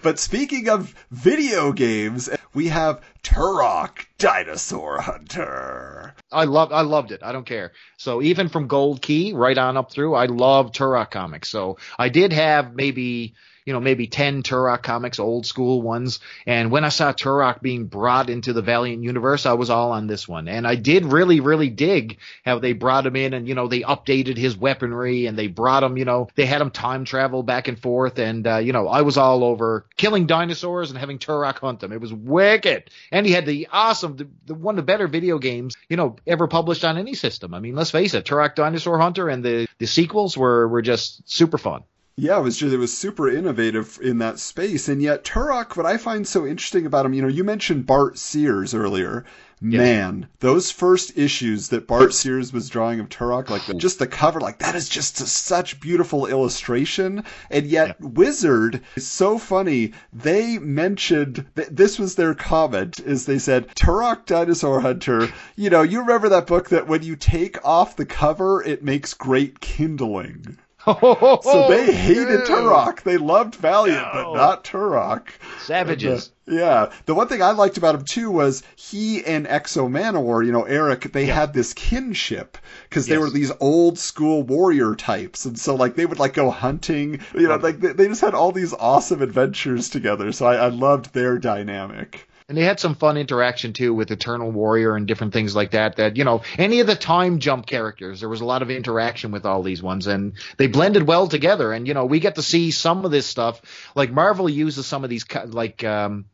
But speaking of video games, we have Turok Dinosaur Hunter. I love, I loved it. I don't care. So even from Gold Key right on up through, I love Turok comics. So I did have maybe, you know, maybe ten Turok comics, old school ones. And when I saw Turok being brought into the Valiant universe, I was all on this one. And I did really, really dig how they brought him in, and, you know, they updated his weaponry, and they brought him, you know, they had him time travel back and forth. And, uh, you know, I was all over killing dinosaurs and having Turok hunt them. It was wicked. And he had the awesome, the, the one of the better video games, you know, ever published on any system. I mean, let's face it, Turok Dinosaur Hunter and the, the sequels were, were just super fun. Yeah, it was just, it was super innovative in that space. And yet Turok, what I find so interesting about him, you know, you mentioned Bart Sears earlier. Yeah. Man, those first issues that Bart Sears was drawing of Turok, like the, just the cover, like that is just a, such beautiful illustration. And yet yeah. Wizard is so funny. They mentioned, th- this was their comment, is they said, Turok Dinosaur Hunter, you know, you remember that book that when you take off the cover, it makes great kindling. So they hated Turok. They loved Valiant, no. but not Turok. Savages. And, uh, yeah. The one thing I liked about him, too, was he and X-O Manowar, you know, Eric, they yeah. had this kinship because yes. they were these old school warrior types. And so, like, they would, like, go hunting. You know, like, they, they just had all these awesome adventures together. So I, I loved their dynamic. And they had some fun interaction, too, with Eternal Warrior and different things like that, that, you know, any of the time jump characters, there was a lot of interaction with all these ones, and they blended well together. And, you know, we get to see some of this stuff. Like, Marvel uses some of these, like, um,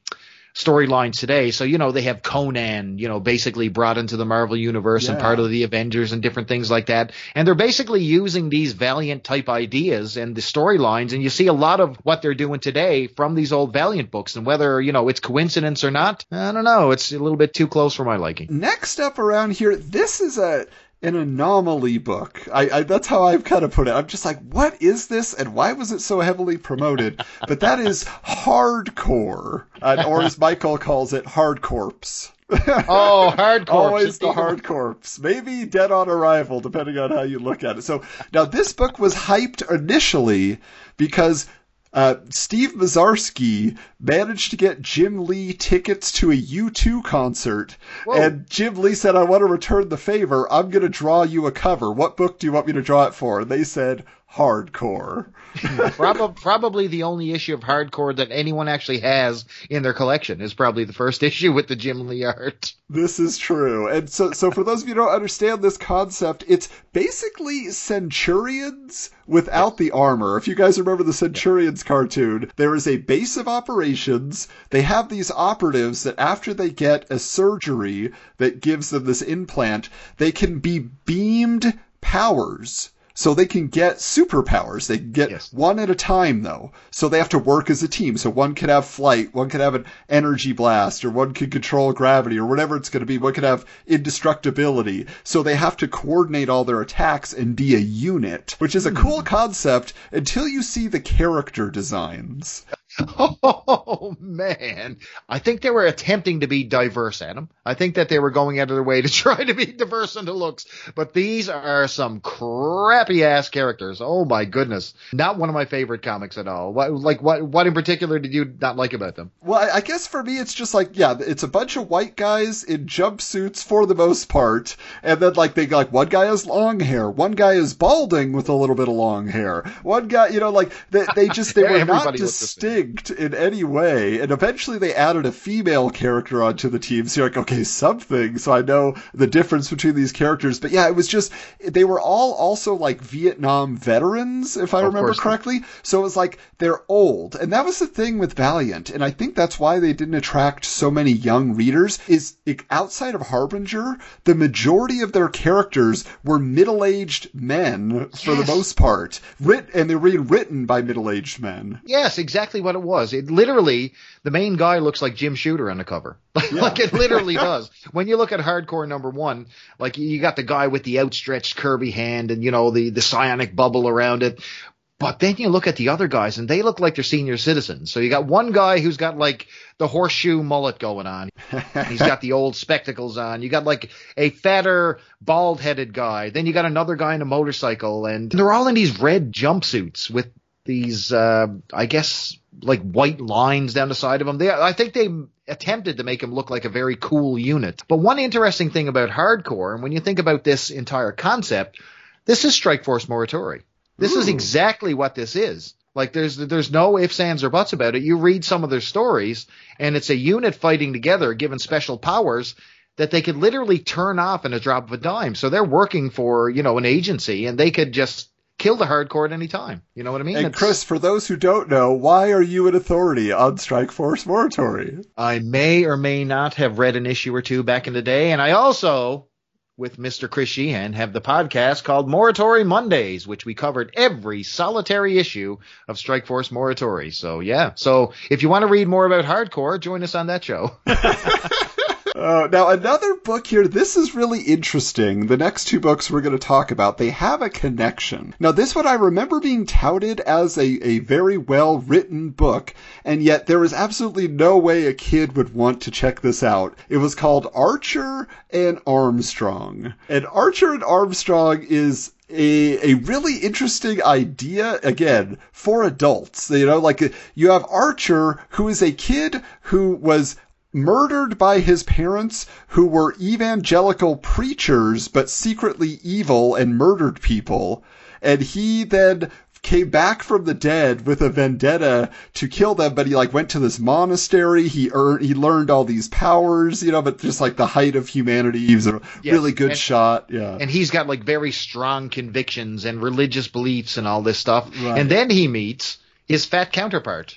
storylines today. So, you know, they have Conan, you know, basically brought into the Marvel universe yeah. and part of the Avengers and different things like that. And they're basically using these Valiant type ideas and the storylines. And you see a lot of what they're doing today from these old Valiant books, and whether, you know, it's coincidence or not, I don't know. It's a little bit too close for my liking. Next up around here, this is a, an anomaly book. I, I that's how I've kind of put it. I'm just like, what is this, and why was it so heavily promoted? But that is Hardcore, uh, or as Michael calls it, Hardcorpse. Oh, Hardcorpse. Always the Hardcorpse. Maybe dead on arrival, depending on how you look at it. So now this book was hyped initially because Uh, Steve Massarsky managed to get Jim Lee tickets to a U two concert. Whoa. And Jim Lee said, I want to return the favor. I'm going to draw you a cover. What book do you want me to draw it for? And they said, Hardcore. probably, probably the only issue of Hardcore that anyone actually has in their collection is probably the first issue with the Jim Lee art. This is true. And so, so for those of you who don't understand this concept, it's basically Centurions without the armor. If you guys remember the Centurions cartoon, there is a base of operations. They have these operatives that after they get a surgery that gives them this implant, they can be beamed powers. So they can get superpowers. They can get yes. one at a time, though. So they have to work as a team. So one could have flight, one could have an energy blast, or one could control gravity, or whatever it's going to be. One could have indestructibility. So they have to coordinate all their attacks and be a unit, which is a cool concept until you see the character designs. Oh, man. I think they were attempting to be diverse, Adam. I think that they were going out of their way to try to be diverse in the looks. But these are some crappy-ass characters. Oh, my goodness. Not one of my favorite comics at all. What, like, what What in particular did you not like about them? Well, I guess for me, it's just like, yeah, it's a bunch of white guys in jumpsuits for the most part. And then, like, they like, one guy has long hair. One guy is balding with a little bit of long hair. One guy, you know, like, they, they just, they were not distinct in any way, and eventually they added a female character onto the team, so you're like, okay, something, so I know the difference between these characters. But yeah, it was just, they were all also like Vietnam veterans, if I of remember correctly, so. so it was like, they're old, and that was the thing with Valiant, and I think that's why they didn't attract so many young readers, is outside of Harbinger, the majority of their characters were middle-aged men, yes. for the most part, Writ- and they were being written by middle-aged men. Yes, exactly what it was. It literally, the main guy looks like Jim Shooter on the cover. Yeah. Like, it literally does. When you look at Hardcore number one, like, you got the guy with the outstretched curvy hand and, you know, the, the psionic bubble around it. But then you look at the other guys, and they look like they're senior citizens. So you got one guy who's got, like, the horseshoe mullet going on. He's got the old spectacles on. You got, like, a fatter, bald-headed guy. Then you got another guy in a motorcycle. And they're all in these red jumpsuits with these, uh, I guess, like white lines down the side of them. They, I think they attempted to make him look like a very cool unit. But one interesting thing about Hardcore, and when you think about this entire concept, this is Strikeforce Moratori. This Ooh. Is exactly what this is. Like, there's there's no ifs, ands, or buts about it. You read some of their stories, and it's a unit fighting together, given special powers that they could literally turn off in a drop of a dime. So they're working for, you know, an agency, and they could just kill the hardcore at any time. You know what I mean? And it's... Chris, for those who don't know, why are you an authority on Strike Force Moratory? I may or may not have read an issue or two back in the day, and I also... with Mister Chris Sheehan, have the podcast called Moratory Mondays, which we covered every solitary issue of Strike Force Moratory. So, yeah. So, if you want to read more about Hardcore, join us on that show. uh, now, another book here. This is really interesting. The next two books we're going to talk about, they have a connection. Now, this one I remember being touted as a, a very well-written book, and yet there was absolutely no way a kid would want to check this out. It was called Archer and Armstrong. And Archer and Armstrong is... A, a really interesting idea, again, for adults. You know, like you have Archer, who is a kid who was murdered by his parents, who were evangelical preachers, but secretly evil and murdered people. And he then came back from the dead with a vendetta to kill them, but he like went to this monastery. He earned, he learned all these powers, you know, but just like the height of humanity. He was a yes. really good and, shot. Yeah. And he's got like very strong convictions and religious beliefs and all this stuff. Right. And then he meets his fat counterpart,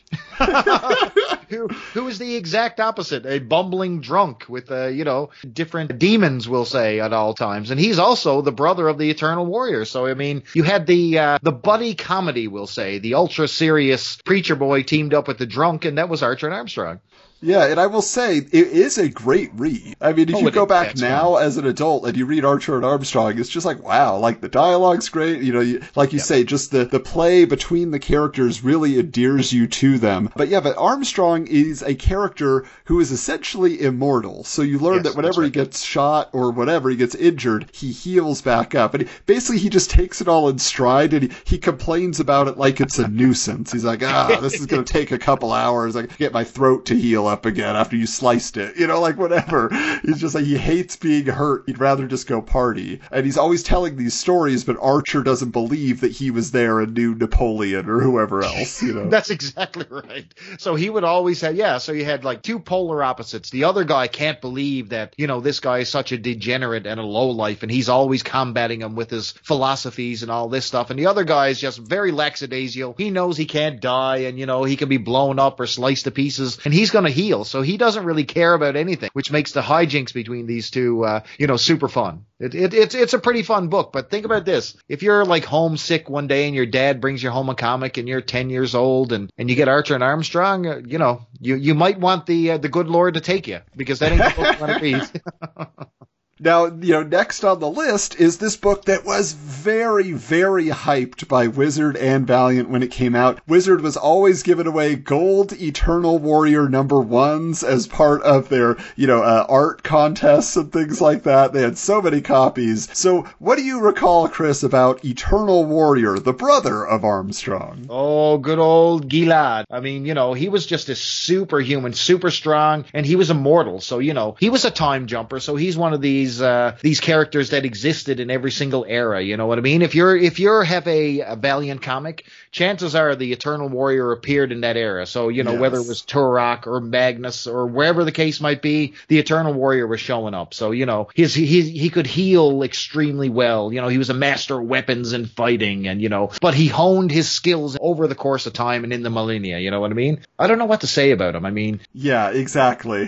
who who is the exact opposite, a bumbling drunk with, uh, you know, different demons, we'll say, at all times. And he's also the brother of the Eternal Warrior. So, I mean, you had the uh, the buddy comedy, we'll say, the ultra-serious preacher boy teamed up with the drunk, and that was Archer and Armstrong. Yeah, and I will say, it is a great read. I mean, if oh, you go back now fun. as an adult and you read Archer and Armstrong, it's just like, wow, like the dialogue's great. You know, you, like you yep. say, just the, the play between the characters really endears you to them. But yeah, but Armstrong is a character who is essentially immortal. So you learn yes, that whenever right. he gets shot or whatever, he gets injured, he heals back up. And he, basically, he just takes it all in stride and he, he complains about it like it's a nuisance. He's like, ah, this is going to take a couple hours. I get my throat to heal up again after you sliced it, you know, like whatever. He's just like, he hates being hurt. He'd rather just go party. And he's always telling these stories, but Archer doesn't believe that he was there and knew Napoleon or whoever else, you know. That's exactly right. So he would always have, yeah, so you had like two polar opposites. The other guy can't believe that, you know, this guy is such a degenerate and a lowlife, and he's always combating him with his philosophies and all this stuff. And the other guy is just very lackadaisical. He knows he can't die, and, you know, he can be blown up or sliced to pieces, and he's going to heal, so he doesn't really care about anything, which makes the hijinks between these two uh you know super fun. It, it it's it's a pretty fun book. But think about this: if you're like homesick one day and your dad brings you home a comic and you're ten years old and and you get Archer and Armstrong, uh, you know you you might want the uh, the good Lord to take you, because that ain't the book you want to read. Now, you know, next on the list is this book that was very, very hyped by Wizard and Valiant when it came out. Wizard was always giving away gold Eternal Warrior number ones as part of their, you know, uh, art contests and things like that. They had so many copies. So what do you recall, Chris, about Eternal Warrior, the brother of Armstrong? Oh, good old Gilad. I mean, you know, he was just a superhuman, super strong, and he was immortal. So, you know, he was a time jumper. So he's one of these. Uh, these characters that existed in every single era, you know what I mean? If you're if you have a, a Valiant comic, chances are the Eternal Warrior appeared in that era. So, you know, yes. whether it was Turok or Magnus or wherever the case might be, the Eternal Warrior was showing up. So, you know, his he he could heal extremely well. You know, he was a master of weapons and fighting, and you know, but he honed his skills over the course of time and in the millennia. You know what I mean? I don't know what to say about him. I mean, yeah, exactly.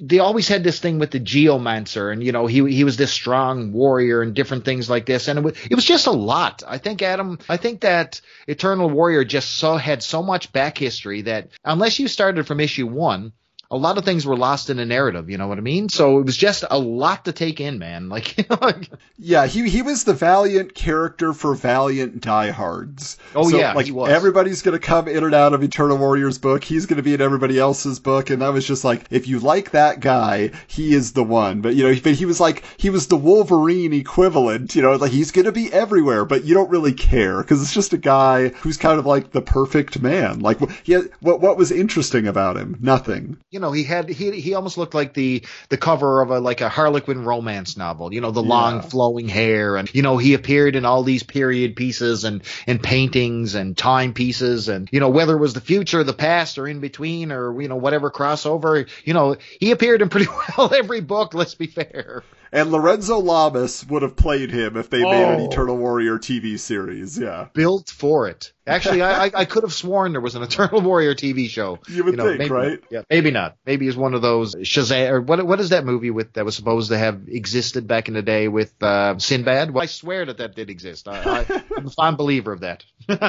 They always had this thing with the Geomancer, and, you know, he he was this strong warrior and different things like this. And it was, it was just a lot. I think, Adam, I think that Eternal Warrior just so had so much back history that unless you started from issue one, a lot of things were lost in the narrative, you know what I mean? So it was just a lot to take in, man. Like, you know, yeah, he he was the Valiant character for Valiant diehards. Oh, so, yeah, like, he was. Everybody's going to come in and out of Eternal Warrior's book. He's going to be in everybody else's book. And that was just like, if you like that guy, he is the one. But, you know, but he was like, he was the Wolverine equivalent, you know, like he's going to be everywhere, but you don't really care because it's just a guy who's kind of like the perfect man. Like, yeah, what, what was interesting about him? Nothing. You you know, he had he he almost looked like the the cover of a like a Harlequin romance novel. You know, the yeah. long flowing hair, and you know, he appeared in all these period pieces and and paintings and time pieces, and you know, whether it was the future, the past, or in between, or you know, whatever crossover. You know, he appeared in pretty well every book. Let's be fair. And Lorenzo Lamas would have played him if they oh. made an Eternal Warrior T V series. Yeah, built for it. Actually, I, I could have sworn there was an Eternal Warrior T V show. You would you know, think, maybe, right? Yeah, maybe not. Maybe it's one of those Shazam. Or what? What is that movie with that was supposed to have existed back in the day with uh, Sinbad? Well, I swear that that did exist. I, I, I'm a fond believer of that.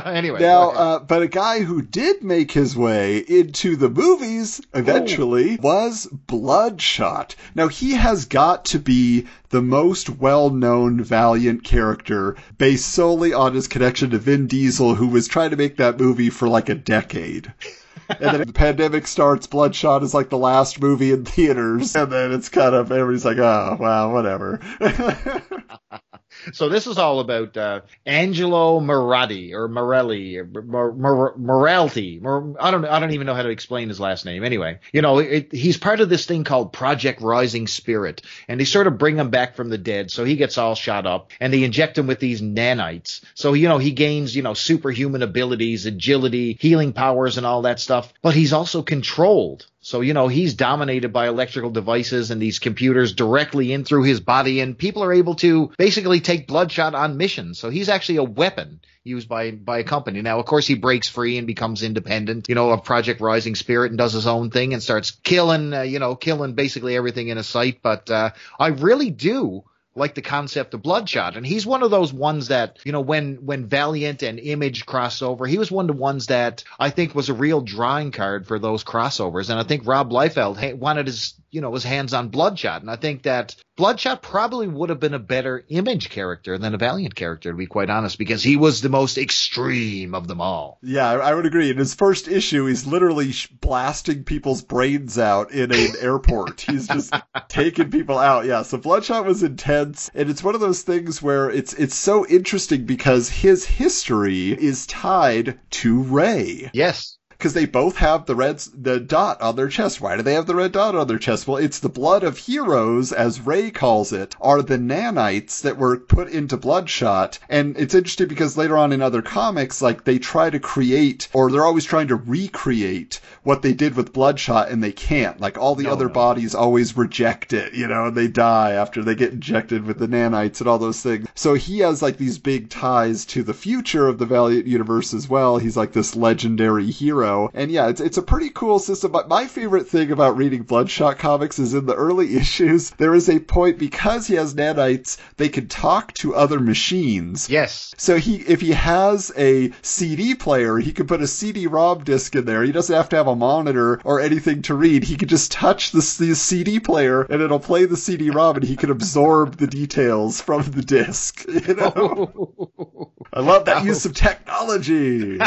Anyway, now, uh, but a guy who did make his way into the movies eventually oh. was Bloodshot. Now he has got to be the most well-known Valiant character based solely on his connection to Vin Diesel, who was trying to make that movie for like a decade. And then the pandemic starts, Bloodshot is like the last movie in theaters, and then it's kind of, everybody's like, oh, wow, whatever. So this is all about uh, Angelo Morelli or Morelli or Mor- Mor- Moralti. Mor- I don't I don't even know how to explain his last name. Anyway, you know, it, he's part of this thing called Project Rising Spirit, and they sort of bring him back from the dead. So he gets all shot up, and they inject him with these nanites. So, you know, he gains, you know, superhuman abilities, agility, healing powers, and all that stuff. But he's also controlled. So, you know, he's dominated by electrical devices and these computers directly in through his body, and people are able to basically take Bloodshot on missions. So he's actually a weapon used by by a company. Now, of course, he breaks free and becomes independent, you know, of Project Rising Spirit, and does his own thing and starts killing, uh, you know, killing basically everything in his sight. But uh, I really do like the concept of Bloodshot, and he's one of those ones that, you know, when when Valiant and Image crossed over, he was one of the ones that I think was a real drawing card for those crossovers. And I think Rob Liefeld wanted his, you know, his hands on Bloodshot, and I think that Bloodshot probably would have been a better Image character than a Valiant character, to be quite honest, because he was the most extreme of them all. Yeah, I would agree. In his first issue, he's literally blasting people's brains out in an airport. He's just taking people out. Yeah, so Bloodshot was intense, and it's one of those things where it's it's so interesting because his history is tied to Rai. Yes. Because they both have the red the dot on their chest. Why do they have the red dot on their chest? Well, it's the blood of heroes, as Rai calls it, are the nanites that were put into Bloodshot. And it's interesting because later on in other comics, like, they try to create, or they're always trying to recreate what they did with Bloodshot, and they can't. Like, all the no, other no. bodies always reject it, you know, and they die after they get injected with the nanites and all those things. So he has, like, these big ties to the future of the Valiant universe as well. He's, like, this legendary hero. And yeah, it's it's a pretty cool system, but my favorite thing about reading Bloodshot comics is in the early issues, there is a point, because he has nanites, they can talk to other machines. Yes. So he if he has a C D player, he can put a C D ROM disc in there. He doesn't have to have a monitor or anything to read. He can just touch the, the C D player, and it'll play the C D ROM, and he can absorb the details from the disc. You know? Oh. I love that oh. use of technology.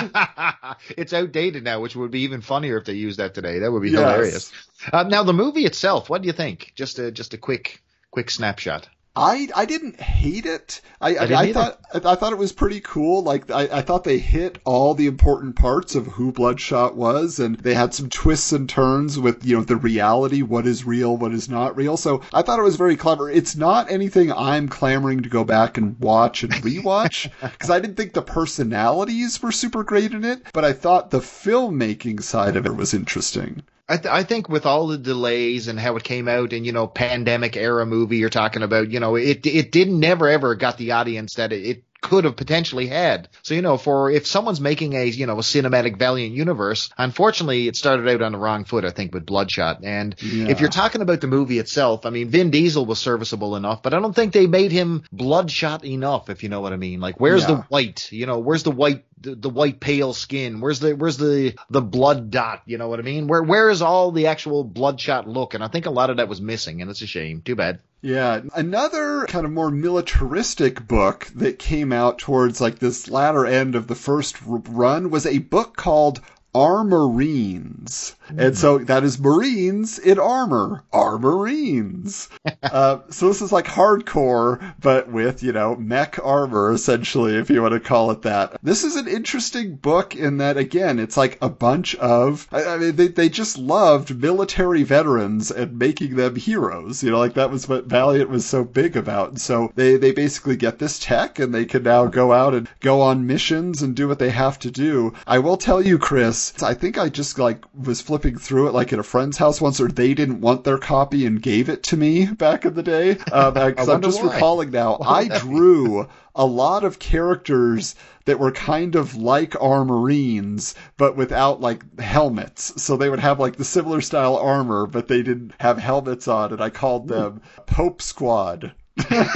It's outdated now, which would be even funnier if they used that today. That would be yes. hilarious. Uh, now, the movie itself, what do you think? Just a just a quick quick snapshot. I I didn't hate it. I I, I thought it. I thought it was pretty cool. Like I, I thought they hit all the important parts of who Bloodshot was, and they had some twists and turns with, you know, the reality, what is real, what is not real. So I thought it was very clever. It's not anything I'm clamoring to go back and watch and rewatch because I didn't think the personalities were super great in it, but I thought the filmmaking side of it was interesting. I, th- I think with all the delays and how it came out, and, you know, pandemic era movie you're talking about, you know, it it didn't never, ever got the audience that it, it could have potentially had. So, you know, for if someone's making a, you know, a cinematic Valiant universe, unfortunately, it started out on the wrong foot, I think, with Bloodshot. And yeah. if you're talking about the movie itself, I mean, Vin Diesel was serviceable enough, but I don't think they made him Bloodshot enough, if you know what I mean. Like, where's yeah. the white, you know, where's the white? The, the white pale skin, where's the where's the the blood dot, you know what I mean, where where is all the actual Bloodshot look? And I think a lot of that was missing, and it's a shame. Too bad. Yeah, another kind of more militaristic book that came out towards like this latter end of the first run was a book called Armorines. Mm. And so that is Marines in armor. Armorines. uh, so this is like hardcore, but with, you know, mech armor, essentially, if you want to call it that. This is an interesting book in that, again, it's like a bunch of, I, I mean, they, they just loved military veterans and making them heroes. You know, like that was what Valiant was so big about. And so they, they basically get this tech and they can now go out and go on missions and do what they have to do. I will tell you, Chris, I think I just like was flipping through it like at a friend's house once, or they didn't want their copy and gave it to me back in the day. Um, I, I I'm just why. recalling now, I drew a lot of characters that were kind of like Armorines, but without like helmets. So they would have like the similar style armor, but they didn't have helmets on, and I called them Pope Squad. and,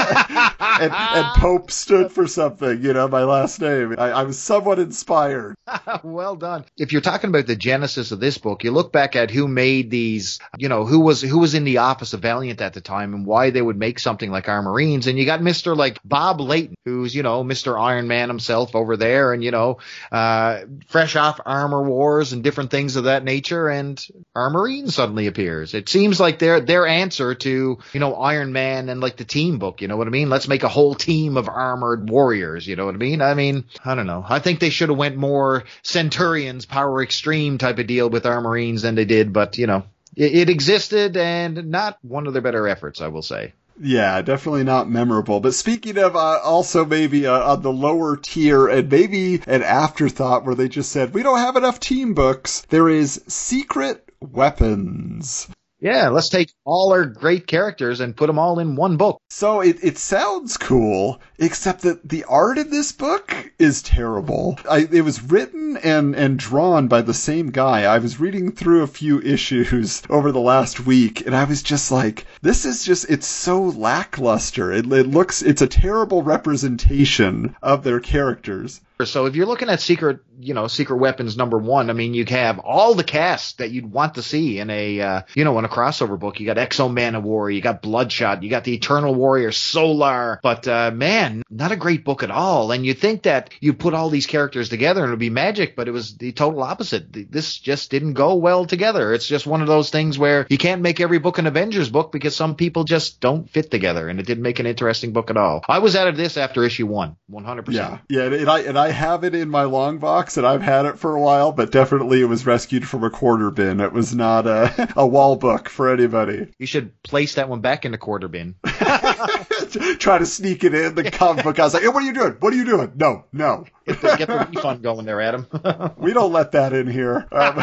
and Pope stood for something, you know, my last name. I, I was somewhat inspired. Well done. If you're talking about the genesis of this book, you look back at who made these, you know, who was who was in the office of Valiant at the time and why they would make something like Armorines. And you got Mister like Bob Layton, who's, you know, Mister Iron Man himself over there, and, you know, uh, fresh off Armor Wars and different things of that nature. And Armorine suddenly appears. It seems like their their answer to, you know, Iron Man and like the team book, you know what I mean? Let's make a whole team of armored warriors, you know what I mean? I mean, I don't know. I think they should have went more Centurions, Power Extreme type of deal with Armorines than they did, but, you know, it, it existed and not one of their better efforts, I will say. Yeah, definitely not memorable. But speaking of uh, also maybe uh, on the lower tier and maybe an afterthought where they just said, we don't have enough team books, there is Secret Weapons. Yeah, let's take all our great characters and put them all in one book. So it, it sounds cool, except that the art in this book is terrible. I, it was written and, and drawn by the same guy. I was reading through a few issues over the last week, and I was just like, this is just, it's so lackluster. It, it looks, it's a terrible representation of their characters. So if you're looking at Secret, you know, Secret Weapons number one, I mean, you have all the cast that you'd want to see in a, uh, you know, in a crossover book. You got X-O Manowar, you got Bloodshot, you got the Eternal Warrior, Solar. But, uh, man, not a great book at all. And you think that you put all these characters together and it would be magic, but it was the total opposite. This just didn't go well together. It's just one of those things where you can't make every book an Avengers book because some people just don't fit together. And it didn't make an interesting book at all. I was out of this after issue one, one hundred percent. Yeah, yeah, and I, and I I have it in my long box, and I've had it for a while, but definitely it was rescued from a quarter bin. It was not a, a wall book for anybody. You should place that one back in the quarter bin. Try to sneak it in the comic book. I was like, hey, what are you doing? What are you doing? No, no. Get the, get the refund going there, Adam. We don't let that in here. Um,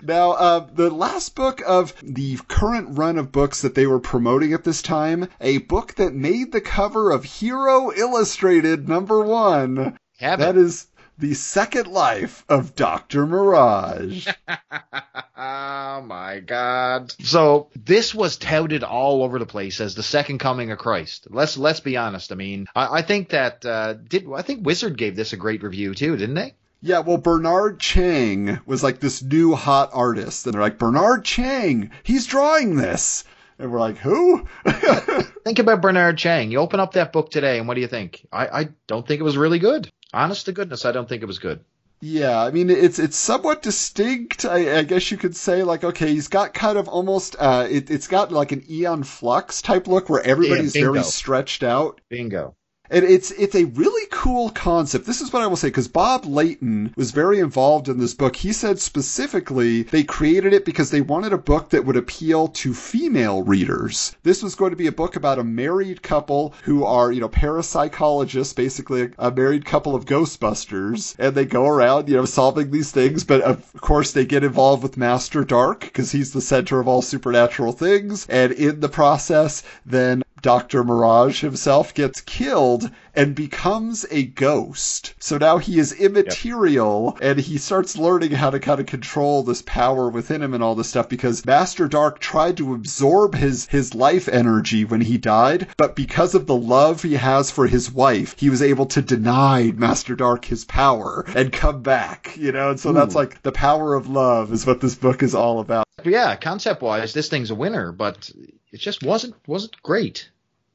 Now, uh, the last book of the current run of books that they were promoting at this time, a book that made the cover of Hero Illustrated number one. Have that it. Is The Second Life of Doctor Mirage. Oh, my God. So this was touted all over the place as the second coming of Christ. Let's let's be honest. I mean, I, I think that uh, did I think Wizard gave this a great review, too, didn't they? Yeah, well, Bernard Chang was like this new hot artist. And they're like, Bernard Chang, he's drawing this. And we're like, who? Think about Bernard Chang. You open up that book today, and what do you think? I, I don't think it was really good. Honest to goodness, I don't think it was good. Yeah, I mean, it's it's somewhat distinct, I, I guess you could say, like, okay, he's got kind of almost, uh, it, it's got like an Aeon Flux type look where everybody's yeah, very stretched out. Bingo. And it's it's a really cool concept. This is what I will say, because Bob Layton was very involved in this book. He said specifically they created it because they wanted a book that would appeal to female readers. This was going to be a book about a married couple who are, you know, parapsychologists, basically a married couple of Ghostbusters, and they go around, you know, solving these things. But of course, they get involved with Master Dark because he's the center of all supernatural things. And in the process, then Doctor Mirage himself gets killed and becomes a ghost. So now he is immaterial, yep. And he starts learning how to kind of control this power within him and all this stuff, because Master Dark tried to absorb his, his life energy when he died, but because of the love he has for his wife, he was able to deny Master Dark his power and come back, you know? And so Ooh. That's like the power of love is what this book is all about. Yeah, concept-wise, this thing's a winner, but it just wasn't wasn't great.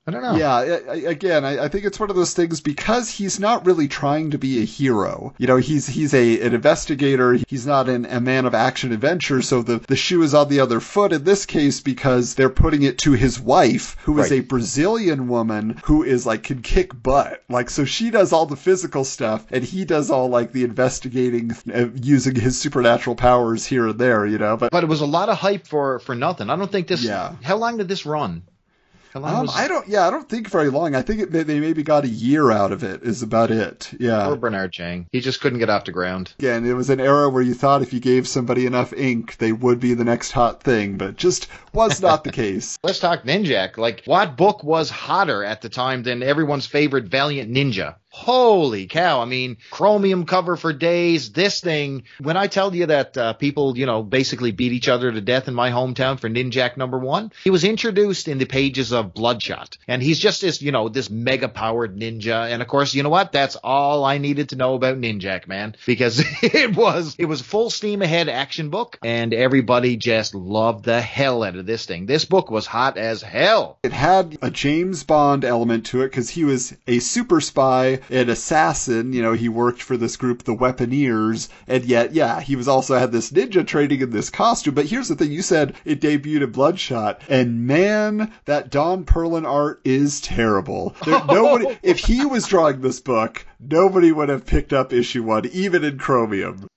I don't know. Yeah, again, I think it's one of those things because he's not really trying to be a hero. You know, he's he's a an investigator. He's not an, a man of action adventure. So the, the shoe is on the other foot in this case because they're putting it to his wife, who right. is a Brazilian woman who is like can kick butt. Like, so she does all the physical stuff and he does all like the investigating uh, using his supernatural powers here and there, you know. But, but it was a lot of hype for, for nothing. I don't think this yeah. – how long did this run? Um, I don't. Yeah, I don't think very long. I think it, they maybe got a year out of it. Is about it. Yeah. Poor Bernard Chang. He just couldn't get off the ground. Yeah, and it was an era where you thought if you gave somebody enough ink, they would be the next hot thing, but just was not the case. Let's talk Ninjak. Like, what book was hotter at the time than everyone's favorite Valiant Ninja? Holy cow. I mean, chromium cover for days. This thing, when I tell you that uh, people, you know, basically beat each other to death in my hometown for Ninjak number one, he was introduced in the pages of Bloodshot. And he's just this, you know, this mega powered ninja. And of course, you know what? That's all I needed to know about Ninjak, man, because it was it was full steam ahead action book. And everybody just loved the hell out of this thing. This book was hot as hell. It had a James Bond element to it because he was a super spy. An assassin, you know, he worked for this group, the Weaponeers, and yet, yeah, he was also had this ninja training in this costume. But here's the thing, you said it debuted in Bloodshot, and man, that Don Perlin art is terrible. There, oh. Nobody, if he was drawing this book, nobody would have picked up issue one, even in Chromium.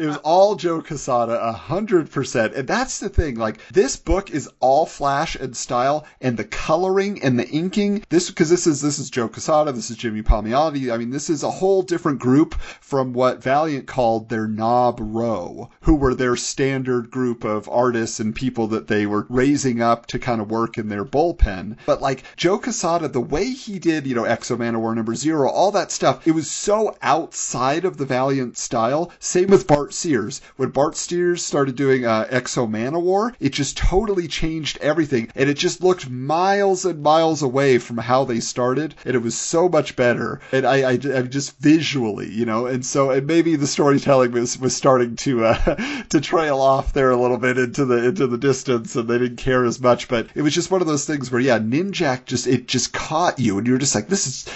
It was all Joe Quesada, one hundred percent. And that's the thing. Like, this book is all flash and style, and the coloring and the inking. This because this is this is Joe Quesada, this is Jimmy Palmiotti. I mean, this is a whole different group from what Valiant called their Knob Row, who were their standard group of artists and people that they were raising up to kind of work in their bullpen. But like Joe Quesada, the way he did, you know, X O Manowar number zero, all that stuff, it was so outside of the Valiant style. Same with Bart Sears. When Bart Sears started doing uh, X-O Manowar, it just totally changed everything. And it just looked miles and miles away from how they started. And it was so much better. And I, I, I just visually, you know, and so and maybe the storytelling was, was starting to uh, to trail off there a little bit into the into the distance. And they didn't care as much. But it was just one of those things where, yeah, Ninjak just, it just caught you. And you were just like, this is...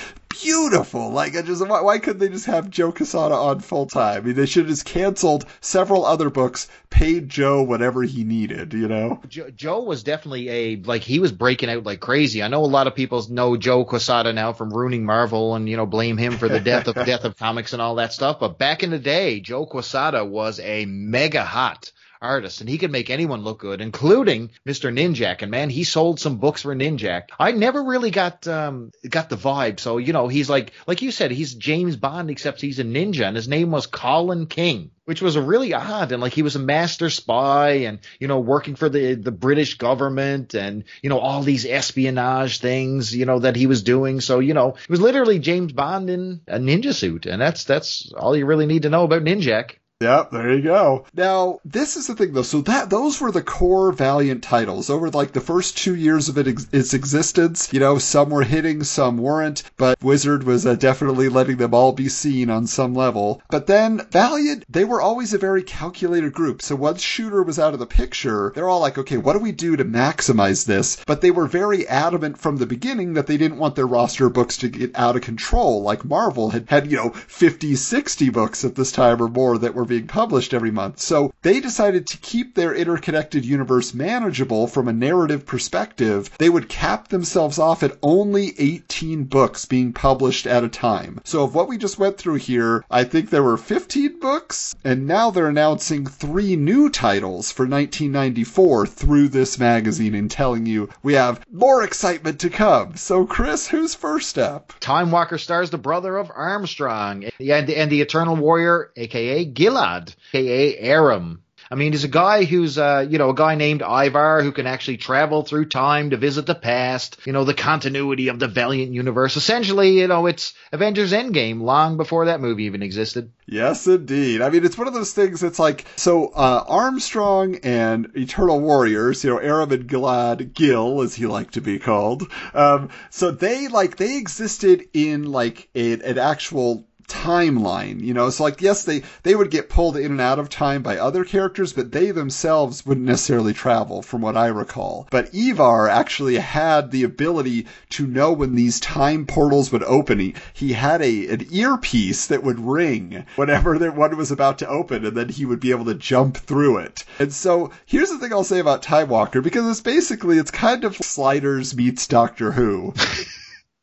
beautiful. Like, I just, why, why couldn't they just have Joe Quesada on full time? I mean, they should have just canceled several other books, paid Joe whatever he needed, you know? Joe, Joe was definitely a, like, he was breaking out like crazy. I know a lot of people know Joe Quesada now from ruining Marvel and, you know, blame him for the death of death of comics and all that stuff. But back in the day, Joe Quesada was a mega hot artist, and he could make anyone look good, including Mister Ninjak. And man, he sold some books for Ninjak. I never really got um got the vibe. So, you know, he's like like you said, he's James Bond, except he's a ninja, and his name was Colin King, which was a really odd. And like, he was a master spy, and, you know, working for the the British government, and, you know, all these espionage things, you know, that he was doing. So, you know, it was literally James Bond in a ninja suit, and that's that's all you really need to know about Ninjak. Yep, there you go. Now, this is the thing, though. So that those were the core Valiant titles over, like, the first two years of it ex- its existence. You know, some were hitting, some weren't, but Wizard was uh, definitely letting them all be seen on some level. But then Valiant, they were always a very calculated group. So once Shooter was out of the picture, they're all like, okay, what do we do to maximize this? But they were very adamant from the beginning that they didn't want their roster of books to get out of control. Like, Marvel had, had you know, fifty, sixty books at this time or more that were being published every month. So they decided to keep their interconnected universe manageable from a narrative perspective. They would cap themselves off at only eighteen books being published at a time. So of what we just went through here, I think there were fifteen books, and now they're announcing three new titles for nineteen ninety-four through this magazine and telling you we have more excitement to come. So Chris, who's first up? Time Walker stars the brother of Armstrong and, and the Eternal Warrior, aka Gilad, aka Aram. I mean, there's a guy who's, uh, you know, a guy named Ivar who can actually travel through time to visit the past, you know, the continuity of the Valiant universe. Essentially, you know, it's Avengers Endgame long before that movie even existed. Yes, indeed. I mean, it's one of those things that's like, so uh, Armstrong and Eternal Warriors, you know, Aram and Gilad, Gil, as he liked to be called. Um, so they, like, they existed in, like, a, an actual... timeline, you know. So like, yes, they, they would get pulled in and out of time by other characters, but they themselves wouldn't necessarily travel, from what I recall. But Evar actually had the ability to know when these time portals would open. He, he had a an earpiece that would ring whenever that one was about to open, and then he would be able to jump through it. And so here's the thing I'll say about Time Walker, because it's basically, it's kind of Sliders meets Doctor Who.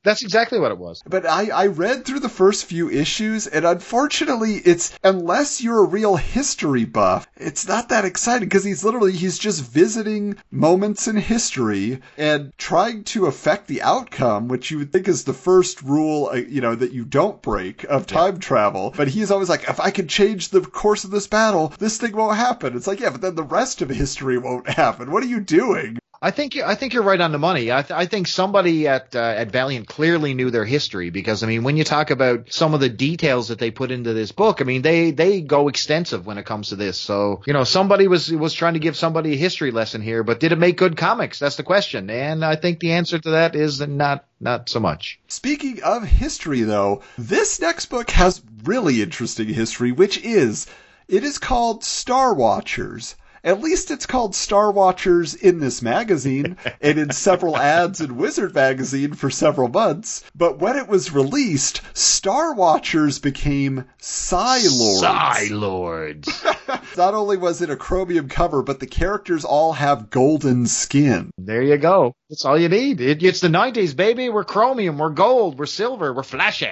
That's exactly what it was. But I, I read through the first few issues, and unfortunately, it's, unless you're a real history buff, it's not that exciting, because he's literally, he's just visiting moments in history and trying to affect the outcome, which you would think is the first rule, you know, that you don't break of time yeah. travel. But he's always like, if I can change the course of this battle, this thing won't happen. It's like, yeah, but then the rest of history won't happen. What are you doing? I think you, I think you're right on the money. I, th- I think somebody at uh, at Valiant clearly knew their history, because I mean, when you talk about some of the details that they put into this book, I mean, they, they go extensive when it comes to this. So you know, somebody was was trying to give somebody a history lesson here, but did it make good comics? That's the question, and I think the answer to that is not. Not so much. Speaking of history, though, this next book has really interesting history, which is it is called Star Watchers. At least it's called Star Watchers in this magazine and in several ads in Wizard magazine for several months. But when it was released, Star Watchers became Psy Lords. Psy Lords. Not only was it a chromium cover, but the characters all have golden skin. There you go. That's all you need. It, it's the nineties, baby. We're chromium. We're gold. We're silver. We're flashy.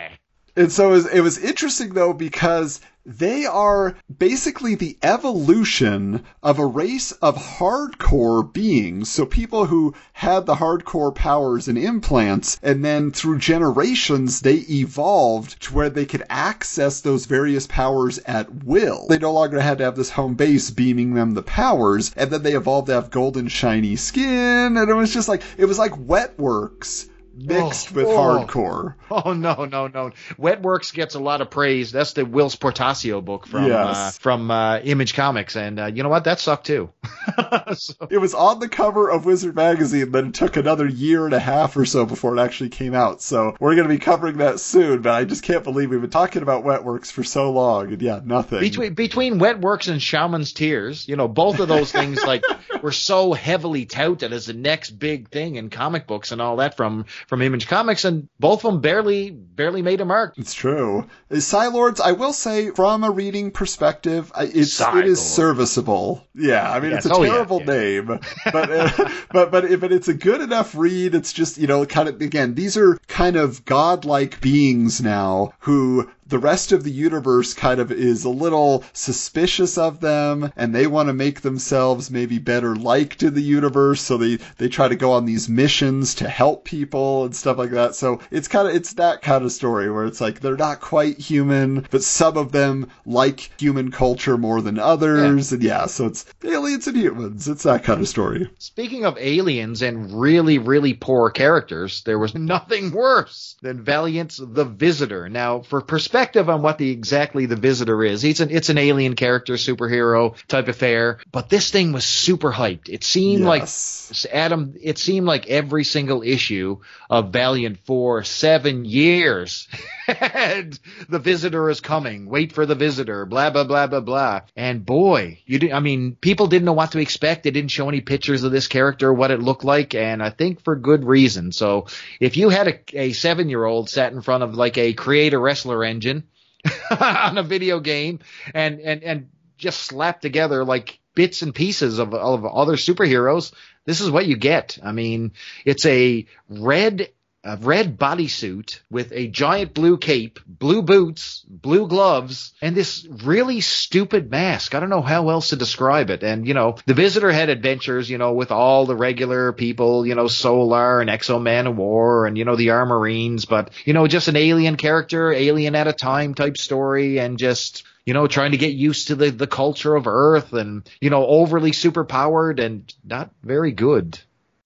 And so it was, it was interesting, though, because they are basically the evolution of a race of hardcore beings. So people who had the hardcore powers and implants, and then through generations, they evolved to where they could access those various powers at will. They no longer had to have this home base beaming them the powers, and then they evolved to have golden shiny skin, and it was just like, it was like Wetworks. Mixed oh, with oh. hardcore. Oh, no, no, no. Wetworks gets a lot of praise. That's the Wills Portacio book from yes. uh, from uh, Image Comics. And uh, you know what? That sucked, too. So. It was on the cover of Wizard Magazine, but it took another year and a half or so before it actually came out. So we're going to be covering that soon, but I just can't believe we've been talking about Wetworks for so long. And yeah, nothing. Between, between Wetworks and Shaman's Tears, you know, both of those things like were so heavily touted as the next big thing in comic books and all that from... from Image Comics, and both of them barely barely made a mark. It's true. Psy Lords, I will say, from a reading perspective, it's, it is serviceable. Yeah, I mean, yes. it's a oh, terrible yeah, yeah. name, but, uh, but but if it's a good enough read, it's just, you know, kind of, again, these are kind of godlike beings now who... the rest of the universe kind of is a little suspicious of them, and they want to make themselves maybe better liked in the universe, so they, they try to go on these missions to help people and stuff like that. So it's kind of, it's that kind of story where it's like, they're not quite human, but some of them like human culture more than others. Yeah. And yeah, so it's aliens and humans. It's that kind of story. Speaking of aliens and really, really poor characters, there was nothing worse than Valiant's The Visitor. Now, for perspective, perspective on what the exactly the Visitor is. It's an it's an alien character, superhero type affair, but this thing was super hyped. It seemed yes. like Adam it seemed like every single issue of Valiant for seven years had The Visitor is coming. Wait for The Visitor, blah blah blah blah blah. And boy, you did, I mean, people didn't know what to expect. They didn't show any pictures of this character, what it looked like, and I think for good reason. So if you had a, a seven-year-old sat in front of like a create a wrestler engine on a video game and, and, and just slap together like bits and pieces of, of other superheroes, this is what you get. I mean, it's a red a red bodysuit with a giant blue cape, blue boots, blue gloves, and this really stupid mask. I don't know how else to describe it. And, you know, The Visitor had adventures, you know, with all the regular people, you know, Solar and X-O Manowar and, you know, the Armorines, but, you know, just an alien character, alien at a time type story, and just... you know, trying to get used to the, the culture of Earth and, you know, overly superpowered and not very good.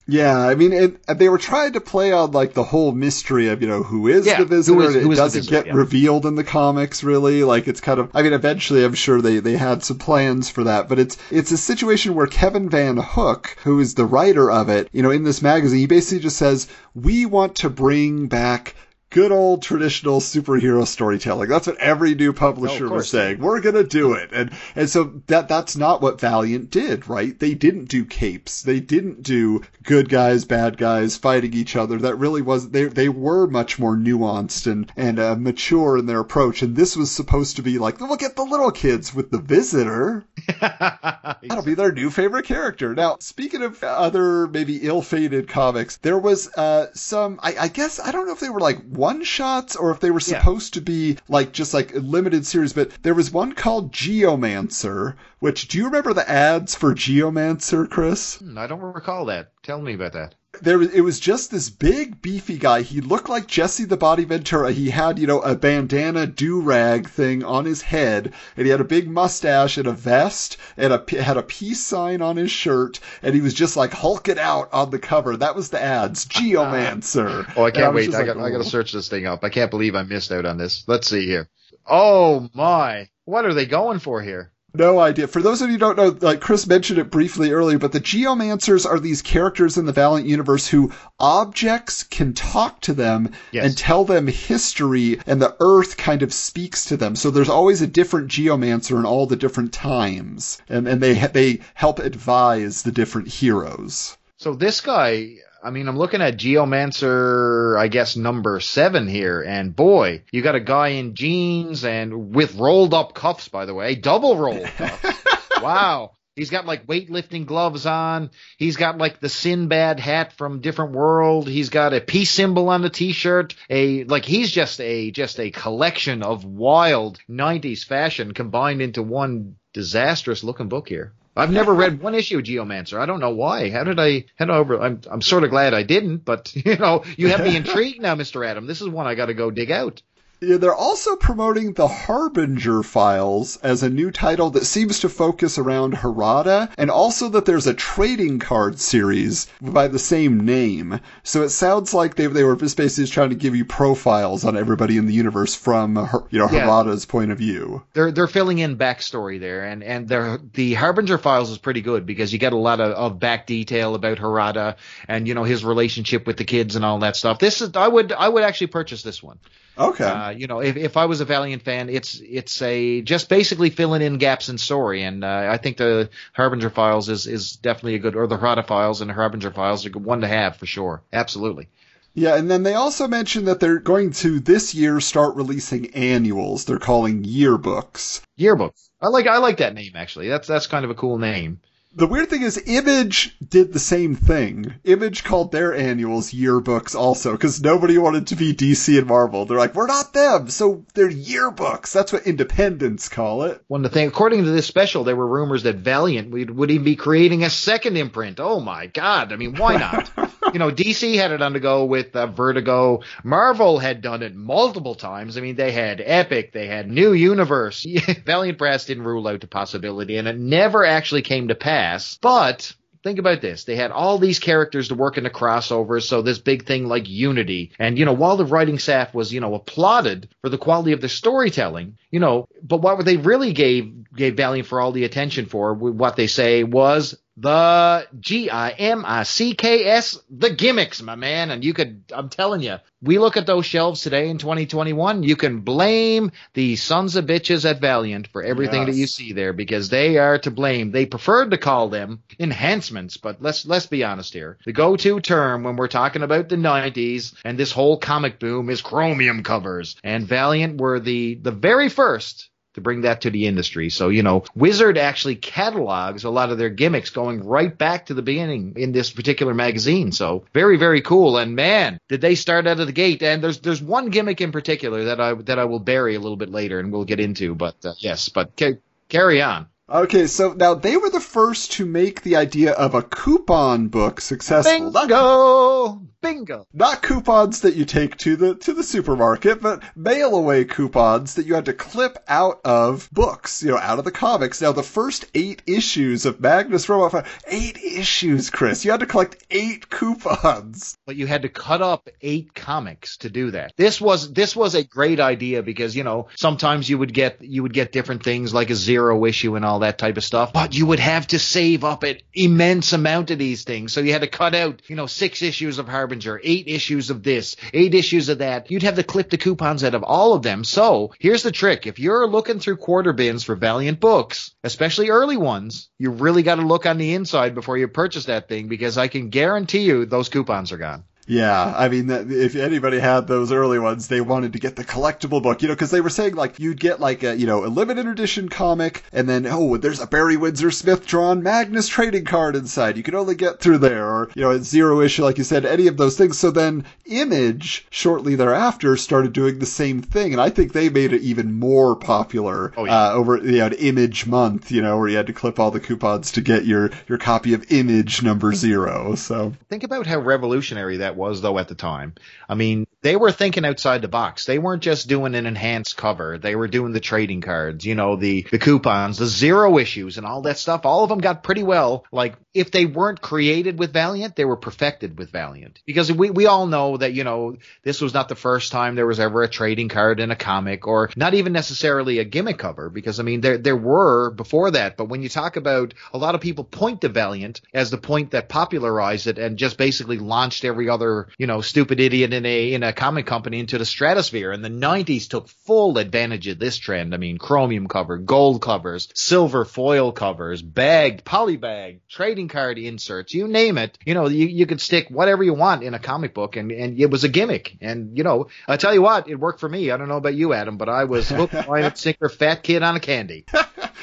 Yeah, I mean, it, they were trying to play on, like, the whole mystery of, you know, who is yeah, the Visitor? Who is, who it doesn't Visitor, get yeah. revealed in the comics, really. Like, it's kind of... I mean, eventually, I'm sure they, they had some plans for that. But it's it's a situation where Kevin Van Hook, who is the writer of it, you know, in this magazine, he basically just says, we want to bring back good old traditional superhero storytelling. That's what every new publisher oh, was saying. We're going to do it. And and so that that's not what Valiant did, right? They didn't do capes. They didn't do good guys, bad guys fighting each other. That really wasn't, they, they were much more nuanced and, and uh, mature in their approach. And this was supposed to be like, look at the little kids with The Visitor. That'll be their new favorite character. Now, speaking of other maybe ill-fated comics, there was uh, some, I, I guess, I don't know if they were like one-shots or if they were supposed yeah. to be like just like a limited series, but there was one called Geomancer, which, do you remember the ads for Geomancer, Chris? I don't recall that. Tell me about that. There, it was just this big, beefy guy. He looked like Jesse the Body Ventura. He had, you know, a bandana do-rag thing on his head, and he had a big mustache and a vest and a, had a peace sign on his shirt, and he was just, like, hulking out on the cover. That was the ads. Geomancer. oh, I can't I wait. I like, got oh. I got to search this thing up. I can't believe I missed out on this. Let's see here. Oh, my. What are they going for here? No idea. For those of you who don't know, like Chris mentioned it briefly earlier, but the Geomancers are these characters in the Valiant universe who objects can talk to them yes. and tell them history, and the Earth kind of speaks to them. So there's always a different Geomancer in all the different times, and and they they help advise the different heroes. So this guy, I mean, I'm looking at Geomancer, I guess, number seven here, and boy, you got a guy in jeans and with rolled-up cuffs, by the way, double-rolled cuffs. Wow. He's got, like, weightlifting gloves on. He's got, like, the Sinbad hat from Different World. He's got a peace symbol on the T-shirt. A Like, he's just a just a collection of wild nineties fashion combined into one disastrous-looking book here. I've never read one issue of Geomancer. I don't know why. How did I, how did I over, I'm, I'm sort of glad I didn't, but, you know, you have me intrigued now, Mister Adam. This is one I got to go dig out. Yeah, they're also promoting the Harbinger Files as a new title that seems to focus around Harada, and also that there's a trading card series by the same name. So it sounds like they they were just basically trying to give you profiles on everybody in the universe from, you know, Harada's yeah. point of view. They're they're filling in backstory there, and and the Harbinger Files is pretty good because you get a lot of, of back detail about Harada and, you know, his relationship with the kids and all that stuff. This is I would I would actually purchase this one. Okay. Uh, you know, if, if I was a Valiant fan, it's it's a just basically filling in gaps in story, and uh, I think the Harbinger Files is, is definitely a good, or the Harada Files and Harbinger Files are a good one to have for sure. Absolutely. Yeah, and then they also mentioned that they're going to this year start releasing annuals. They're calling yearbooks. Yearbooks. I like I like that name actually. That's that's kind of a cool name. The weird thing is Image did the same thing. Image called their annuals yearbooks also, because nobody wanted to be D C and Marvel. They're like, we're not them, so they're yearbooks. That's what independents call it. One of the things, according to this special, there were rumors that Valiant would, would even be creating a second imprint. Oh, my God. I mean, why not? You know, D C had it on the go with uh, Vertigo. Marvel had done it multiple times. I mean, they had Epic. They had New Universe. Valiant Brass didn't rule out the possibility, and it never actually came to pass. But think about this. They had all these characters to work in the crossovers, so this big thing like Unity. And, you know, while the writing staff was, you know, applauded for the quality of the storytelling, you know, but what they really gave gave Valiant for all the attention for, what they say was the G I M I C K S, the gimmicks, my man. And you could, I'm telling you, we look at those shelves today in twenty twenty-one, you can blame the sons of bitches at Valiant for everything yes. that you see there, because they are to blame. They preferred to call them enhancements, but let's let's be honest here. The go-to term when we're talking about the nineties and this whole comic boom is chromium covers, and Valiant were the the very first to bring that to the industry. So, you know, Wizard actually catalogs a lot of their gimmicks going right back to the beginning in this particular magazine. So very, very cool. And man, did they start out of the gate. And there's there's one gimmick in particular that I that I will bury a little bit later and we'll get into. But uh, yes, but ca- carry on. Okay, so now they were the first to make the idea of a coupon book successful. Bingo! Bingo! Not coupons that you take to the to the supermarket, but mail-away coupons that you had to clip out of books, you know, out of the comics. Now, the first eight issues of Magnus Robot Fighter, eight issues, Chris. You had to collect eight coupons. But you had to cut up eight comics to do that. This was this was a great idea because, you know, sometimes you would get you would get different things like a zero issue and all that type of stuff, but you would have to save up an immense amount of these things. So you had to cut out, you know, six issues of Harbinger Harbinger, eight issues of this, eight issues of that. You'd have to clip the coupons out of all of them. So here's the trick. If you're looking through quarter bins for Valiant books, especially early ones, you really got to look on the inside before you purchase that thing, because I can guarantee you those coupons are gone. Yeah, I mean, if anybody had those early ones, they wanted to get the collectible book, you know, because they were saying, like, you'd get, like, a, you know, a limited edition comic, and then, oh, there's a Barry Windsor Smith-drawn Magnus trading card inside. You can only get through there, or, you know, it's zero issue, like you said, any of those things. So then Image, shortly thereafter, started doing the same thing, and I think they made it even more popular. Oh, yeah. uh, over, you know, Image Month, you know, where you had to clip all the coupons to get your, your copy of Image number zero, so. Think about how revolutionary that was. was though at the time. I mean, they were thinking outside the box. They weren't just doing an enhanced cover. They were doing the trading cards, you know, the, the coupons, the zero issues and all that stuff. All of them got pretty well, like, if they weren't created with Valiant, they were perfected with Valiant. Because we, we all know that, you know, this was not the first time there was ever a trading card in a comic, or not even necessarily a gimmick cover, because I mean, there, there were before that. But when you talk about, a lot of people point to Valiant as the point that popularized it and just basically launched every other, you know, stupid idiot in a in a comic company into the stratosphere. And the nineties took full advantage of this trend. I mean, chromium cover, gold covers, silver foil covers, bagged, polybag, trading card inserts, you name it. You know, you, you could stick whatever you want in a comic book, and, and it was a gimmick. And, you know, I tell you what, it worked for me. I don't know about you, Adam, but I was hooked, line, and sinker, fat kid on a candy.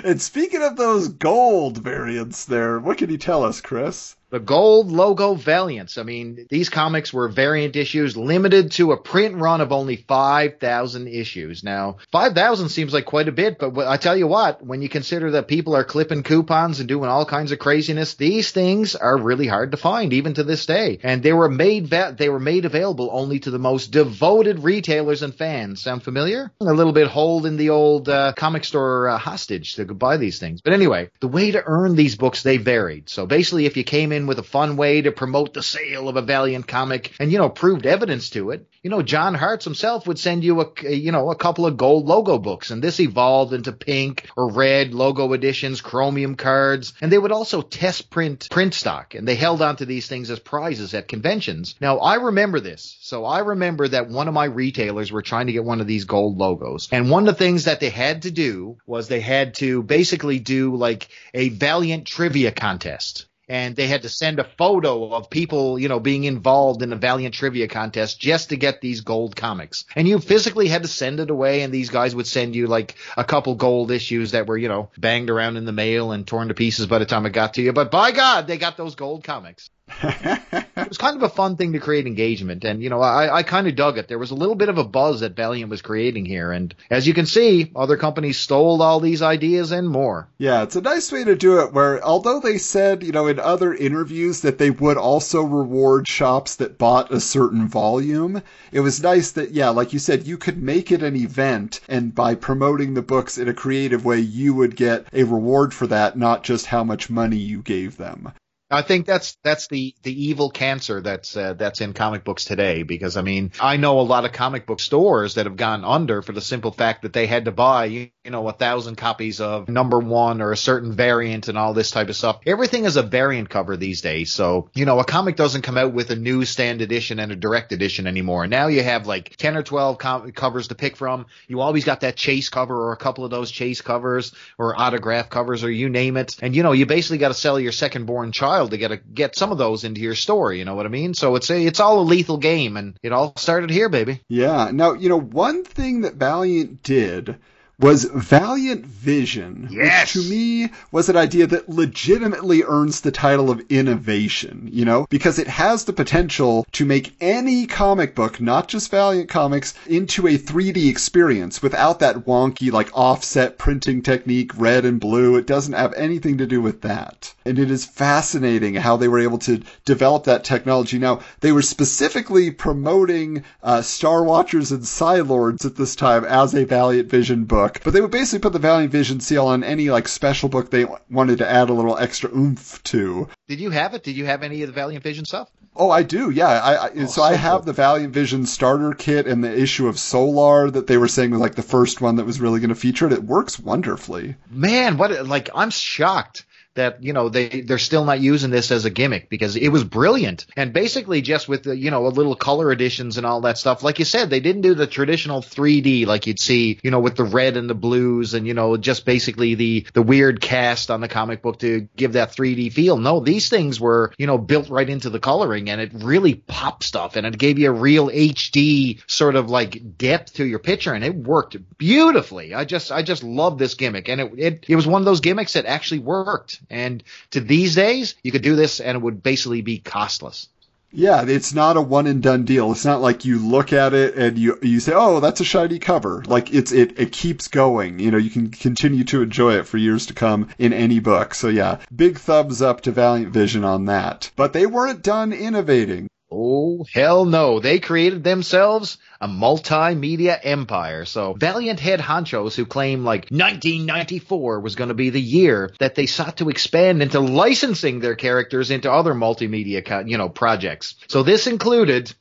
And speaking of those gold variants there, what can you tell us, Chris? The gold logo Valiants. I mean, these comics were variant issues limited to a print run of only five thousand issues. Now, five thousand seems like quite a bit, but I tell you what, when you consider that people are clipping coupons and doing all kinds of craziness, these things are really hard to find, even to this day. And they were made va- they were made available only to the most devoted retailers and fans. Sound familiar? A little bit holding the old uh, comic store uh, hostage to buy these things. But anyway, the way to earn these books, they varied. So basically, if you came in with a fun way to promote the sale of a Valiant comic and, you know, proved evidence to it, you know, John Hartz himself would send you a, you know, a couple of gold logo books, and this evolved into pink or red logo editions, chromium cards, and they would also test print print stock, and they held onto these things as prizes at conventions. Now, I remember this. So I remember that one of my retailers were trying to get one of these gold logos, and one of the things that they had to do was they had to basically do like a Valiant trivia contest. And they had to send a photo of people, you know, being involved in a Valiant trivia contest just to get these gold comics. And you physically had to send it away, and these guys would send you, like, a couple gold issues that were, you know, banged around in the mail and torn to pieces by the time it got to you. But by God, they got those gold comics. It was kind of a fun thing to create engagement, and, you know, I, I kind of dug it. There was a little bit of a buzz that Valiant was creating here, and as you can see, other companies stole all these ideas and more. Yeah, it's a nice way to do it, where although they said, you know, in other interviews that they would also reward shops that bought a certain volume, it was nice that, yeah, like you said, you could make it an event, and by promoting the books in a creative way, you would get a reward for that, not just how much money you gave them. I think that's that's the, the evil cancer that's uh, that's in comic books today, because, I mean, I know a lot of comic book stores that have gone under for the simple fact that they had to buy, you know, a thousand copies of number one or a certain variant and all this type of stuff. Everything is a variant cover these days. So, you know, a comic doesn't come out with a newsstand edition and a direct edition anymore. Now you have like ten or twelve com- covers to pick from. You always got that chase cover or a couple of those chase covers or autograph covers or you name it. And, you know, you basically got to sell your second born child to get a, get some of those into your store, you know what I mean? So it's a, it's all a lethal game, and it all started here, baby. Yeah. Now, you know, one thing that Valiant did was Valiant Vision, yes, which to me was an idea that legitimately earns the title of innovation, you know, because it has the potential to make any comic book, not just Valiant comics, into a three D experience without that wonky, like, offset printing technique, red and blue. It doesn't have anything to do with that. And it is fascinating how they were able to develop that technology. Now, they were specifically promoting uh, Star Watchers and Psy Lords at this time as a Valiant Vision book. But they would basically put the Valiant Vision seal on any, like, special book they wanted to add a little extra oomph to. Did you have it? Did you have any of the Valiant Vision stuff? Oh, I do, yeah. I, I, oh, so, so I have cool. The Valiant Vision starter kit and the issue of Solar that they were saying was, like, the first one that was really going to feature it. It works wonderfully. Man, what, like, I'm shocked that, you know, they, they're still not using this as a gimmick, because it was brilliant. And basically just with, the, you know, a little color additions and all that stuff. Like you said, they didn't do the traditional three D like you'd see, you know, with the red and the blues and, you know, just basically the, the weird cast on the comic book to give that three D feel. No, these things were, you know, built right into the coloring, and it really popped stuff, and it gave you a real H D sort of like depth to your picture, and it worked beautifully. I just, I just love this gimmick, and it, it, it was one of those gimmicks that actually worked. And to these days, you could do this and it would basically be costless. Yeah, it's not a one and done deal. It's not like you look at it and you you say, "Oh, that's a shiny cover." Like it's it it keeps going. You know, you can continue to enjoy it for years to come in any book. So yeah, big thumbs up to Valiant Vision on that. But they weren't done innovating. Oh, hell no. They created themselves a multimedia empire. So Valiant head honchos who claim like nineteen ninety-four was going to be the year that they sought to expand into licensing their characters into other multimedia, co- you know, projects. So this included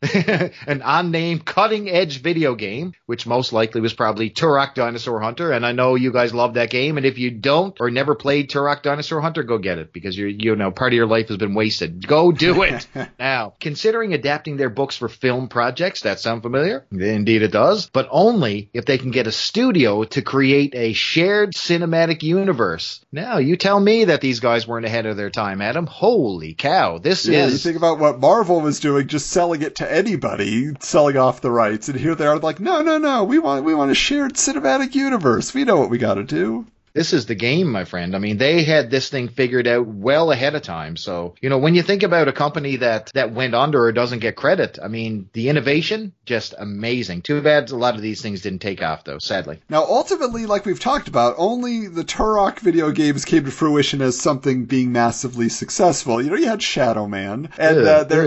an unnamed cutting edge video game, which most likely was probably Turok Dinosaur Hunter. And I know you guys love that game. And if you don't or never played Turok Dinosaur Hunter, go get it, because you're, you know, part of your life has been wasted. Go do it. Now, considering adapting their books for film projects, that sound familiar? Indeed it does, but only if they can get a studio to create a shared cinematic universe. Now, you tell me that these guys weren't ahead of their time, Adam. Holy cow, this yeah, is... Yeah, you think about what Marvel was doing, just selling it to anybody, selling off the rights, and here they are like, no, no, no, we want, we want a shared cinematic universe. We know what we got to do. This is the game, my friend. I mean, they had this thing figured out well ahead of time. So, you know, when you think about a company that, that went under or doesn't get credit, I mean, the innovation, just amazing. Too bad a lot of these things didn't take off, though, sadly. Now, ultimately, like we've talked about, only the Turok video games came to fruition as something being massively successful. You know, you had Shadow Man. And, uh, there,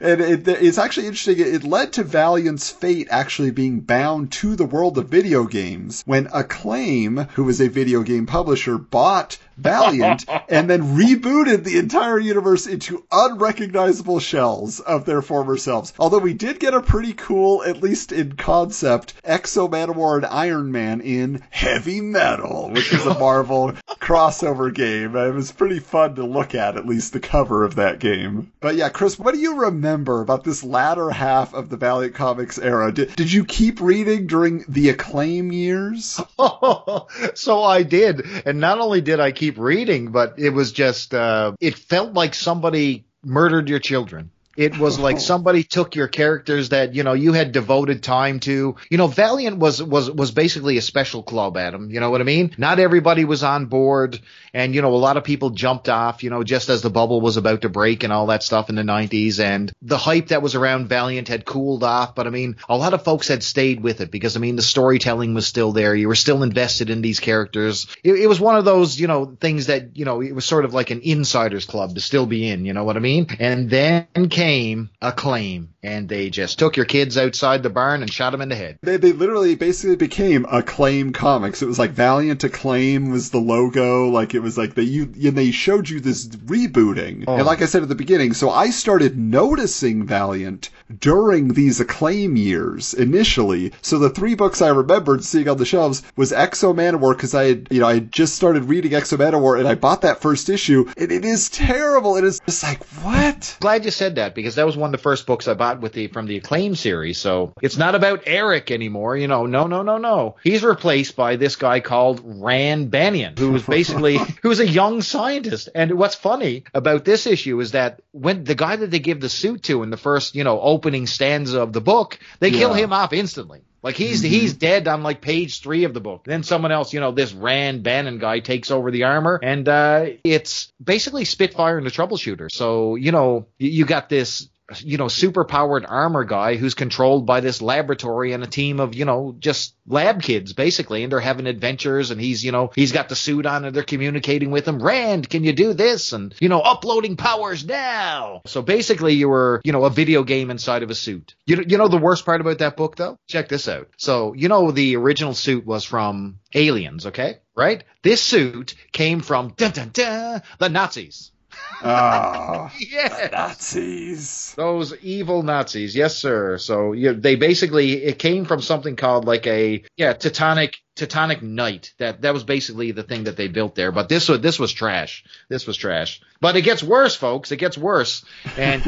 and it, it's actually interesting. It led to Valiant's fate actually being bound to the world of video games when Acclaim, who was a video game publisher, bought Valiant and then rebooted the entire universe into unrecognizable shells of their former selves. Although we did get a pretty cool, at least in concept, X-O Manowar and Iron Man in Heavy Metal, which is a Marvel crossover game. It was pretty fun to look at, at least the cover of that game. But yeah, Chris, what do you remember about this latter half of the Valiant Comics era? Did, did you keep reading during the Acclaim years? So I did, and not only did I keep reading, but it was just, uh, it felt like somebody murdered your children. It was like somebody took your characters that, you know, you had devoted time to. You know, Valiant was was was basically a special club, Adam. You know what I mean? Not everybody was on board. And, you know, a lot of people jumped off, you know, just as the bubble was about to break and all that stuff in the nineties. And the hype that was around Valiant had cooled off. But, I mean, a lot of folks had stayed with it because, I mean, the storytelling was still there. You were still invested in these characters. It, it was one of those, you know, things that, you know, it was sort of like an insider's club to still be in. You know what I mean? And then came Acclaim, and they just took your kids outside the barn and shot them in the head. They, they literally basically became Acclaim Comics. It was like Valiant Acclaim was the logo. Like it was like they you and they showed you this rebooting. Oh. And like I said at the beginning, so I started noticing Valiant during these Acclaim years initially. So the three books I remembered seeing on the shelves was X-O Manowar, because I had you know I had just started reading X-O Manowar and I bought that first issue, and it is terrible. It is just like, what? Glad you said that, because that was one of the first books I bought with the from the Acclaim series. So it's not about Eric anymore, you know. No, no, no, no. He's replaced by this guy called Ran Banyan, who was basically who's a young scientist. And what's funny about this issue is that when the guy that they give the suit to in the first, you know, opening stanza of the book, they yeah. kill him off instantly. Like, he's mm-hmm. he's dead on, like, page three of the book. Then someone else, you know, this Ran Bannon guy takes over the armor, and uh, it's basically Spitfire and the Troubleshooter. So, you know, you got this, you know, superpowered armor guy who's controlled by this laboratory and a team of, you know, just lab kids, basically, and they're having adventures, and he's, you know, he's got the suit on, and they're communicating with him. Rand, can you do this? And, you know, uploading powers now. So basically, you were, you know, a video game inside of a suit. You, you know the worst part about that book, though? Check this out. So, you know, the original suit was from Aliens, okay? Right? This suit came from, dun, dun, dun, the Nazis. Oh, yes. Nazis. Those evil Nazis. Yes, sir. So yeah, they basically, it came from something called like a, yeah, Teutonic Teutonic Knight. That that was basically the thing that they built there. But this was this was trash. This was trash. But it gets worse, folks. It gets worse. And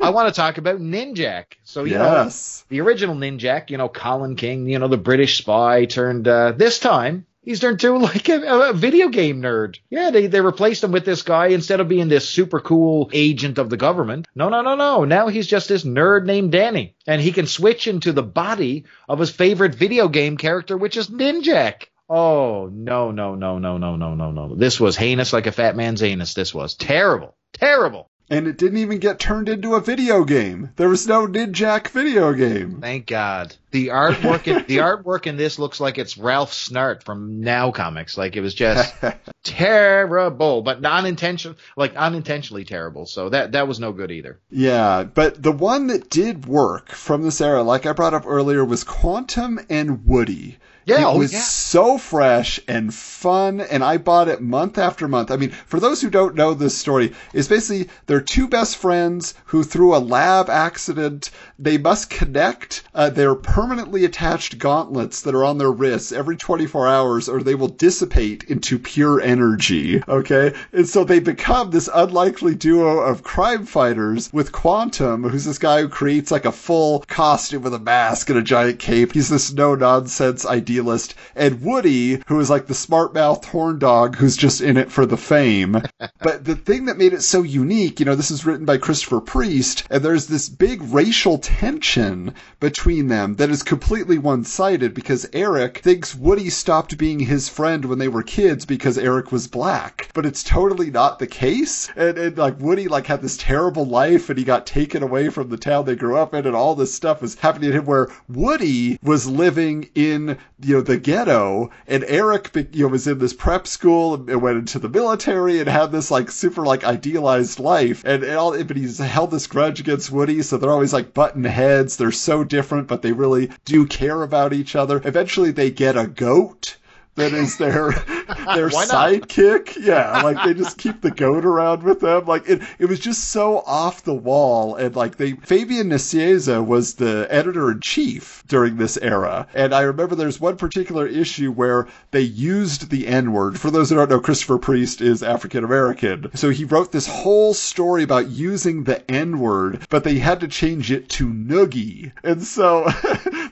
I want to talk about Ninjak. So you yes. know, the original Ninjak, you know, Colin King, you know, the British spy turned uh, this time. He's turned to like a, a video game nerd. Yeah, they, they replaced him with this guy instead of being this super cool agent of the government. No, no, no, no. Now he's just this nerd named Danny. And he can switch into the body of his favorite video game character, which is Ninjak. Oh, no, no, no, no, no, no, no, no. This was heinous like a fat man's anus. This was terrible. Terrible. And it didn't even get turned into a video game. There was no Ninjak video game. Thank God. The artwork in, the artwork in this looks like it's Ralph Snart from Now Comics. Like, it was just terrible, but non-intention, like unintentionally terrible. So that, that was no good either. Yeah, but the one that did work from this era, like I brought up earlier, was Quantum and Woody. Yeah, it was oh, yeah. so fresh and fun, and I bought it month after month. I mean, for those who don't know this story, it's basically they're two best friends who, through a lab accident, they must connect uh, their permanently attached gauntlets that are on their wrists every twenty-four hours, or they will dissipate into pure energy, okay? And so they become this unlikely duo of crime fighters with Quantum, who's this guy who creates, like, a full costume with a mask and a giant cape. He's this no-nonsense idea. List. And Woody, who is like the smart-mouthed horn dog who's just in it for the fame. But the thing that made it so unique, you know, this is written by Christopher Priest, and there's this big racial tension between them that is completely one-sided because Eric thinks Woody stopped being his friend when they were kids because Eric was black. But it's totally not the case. And, and like Woody like had this terrible life and he got taken away from the town they grew up in and all this stuff was happening to him where Woody was living in you know, the ghetto, and Eric, you know, was in this prep school and went into the military and had this, like, super, like, idealized life, and, and all, but he's held this grudge against Woody, so they're always, like, button heads, they're so different, but they really do care about each other. Eventually they get a goat that is their their sidekick. Yeah, like they just keep the goat around with them. Like it, it was just so off the wall. And like they, Fabian Nicieza was the editor in chief during this era. And I remember there's one particular issue where they used the N word. For those who don't know, Christopher Priest is African American, so he wrote this whole story about using the N word, but they had to change it to noogie. And so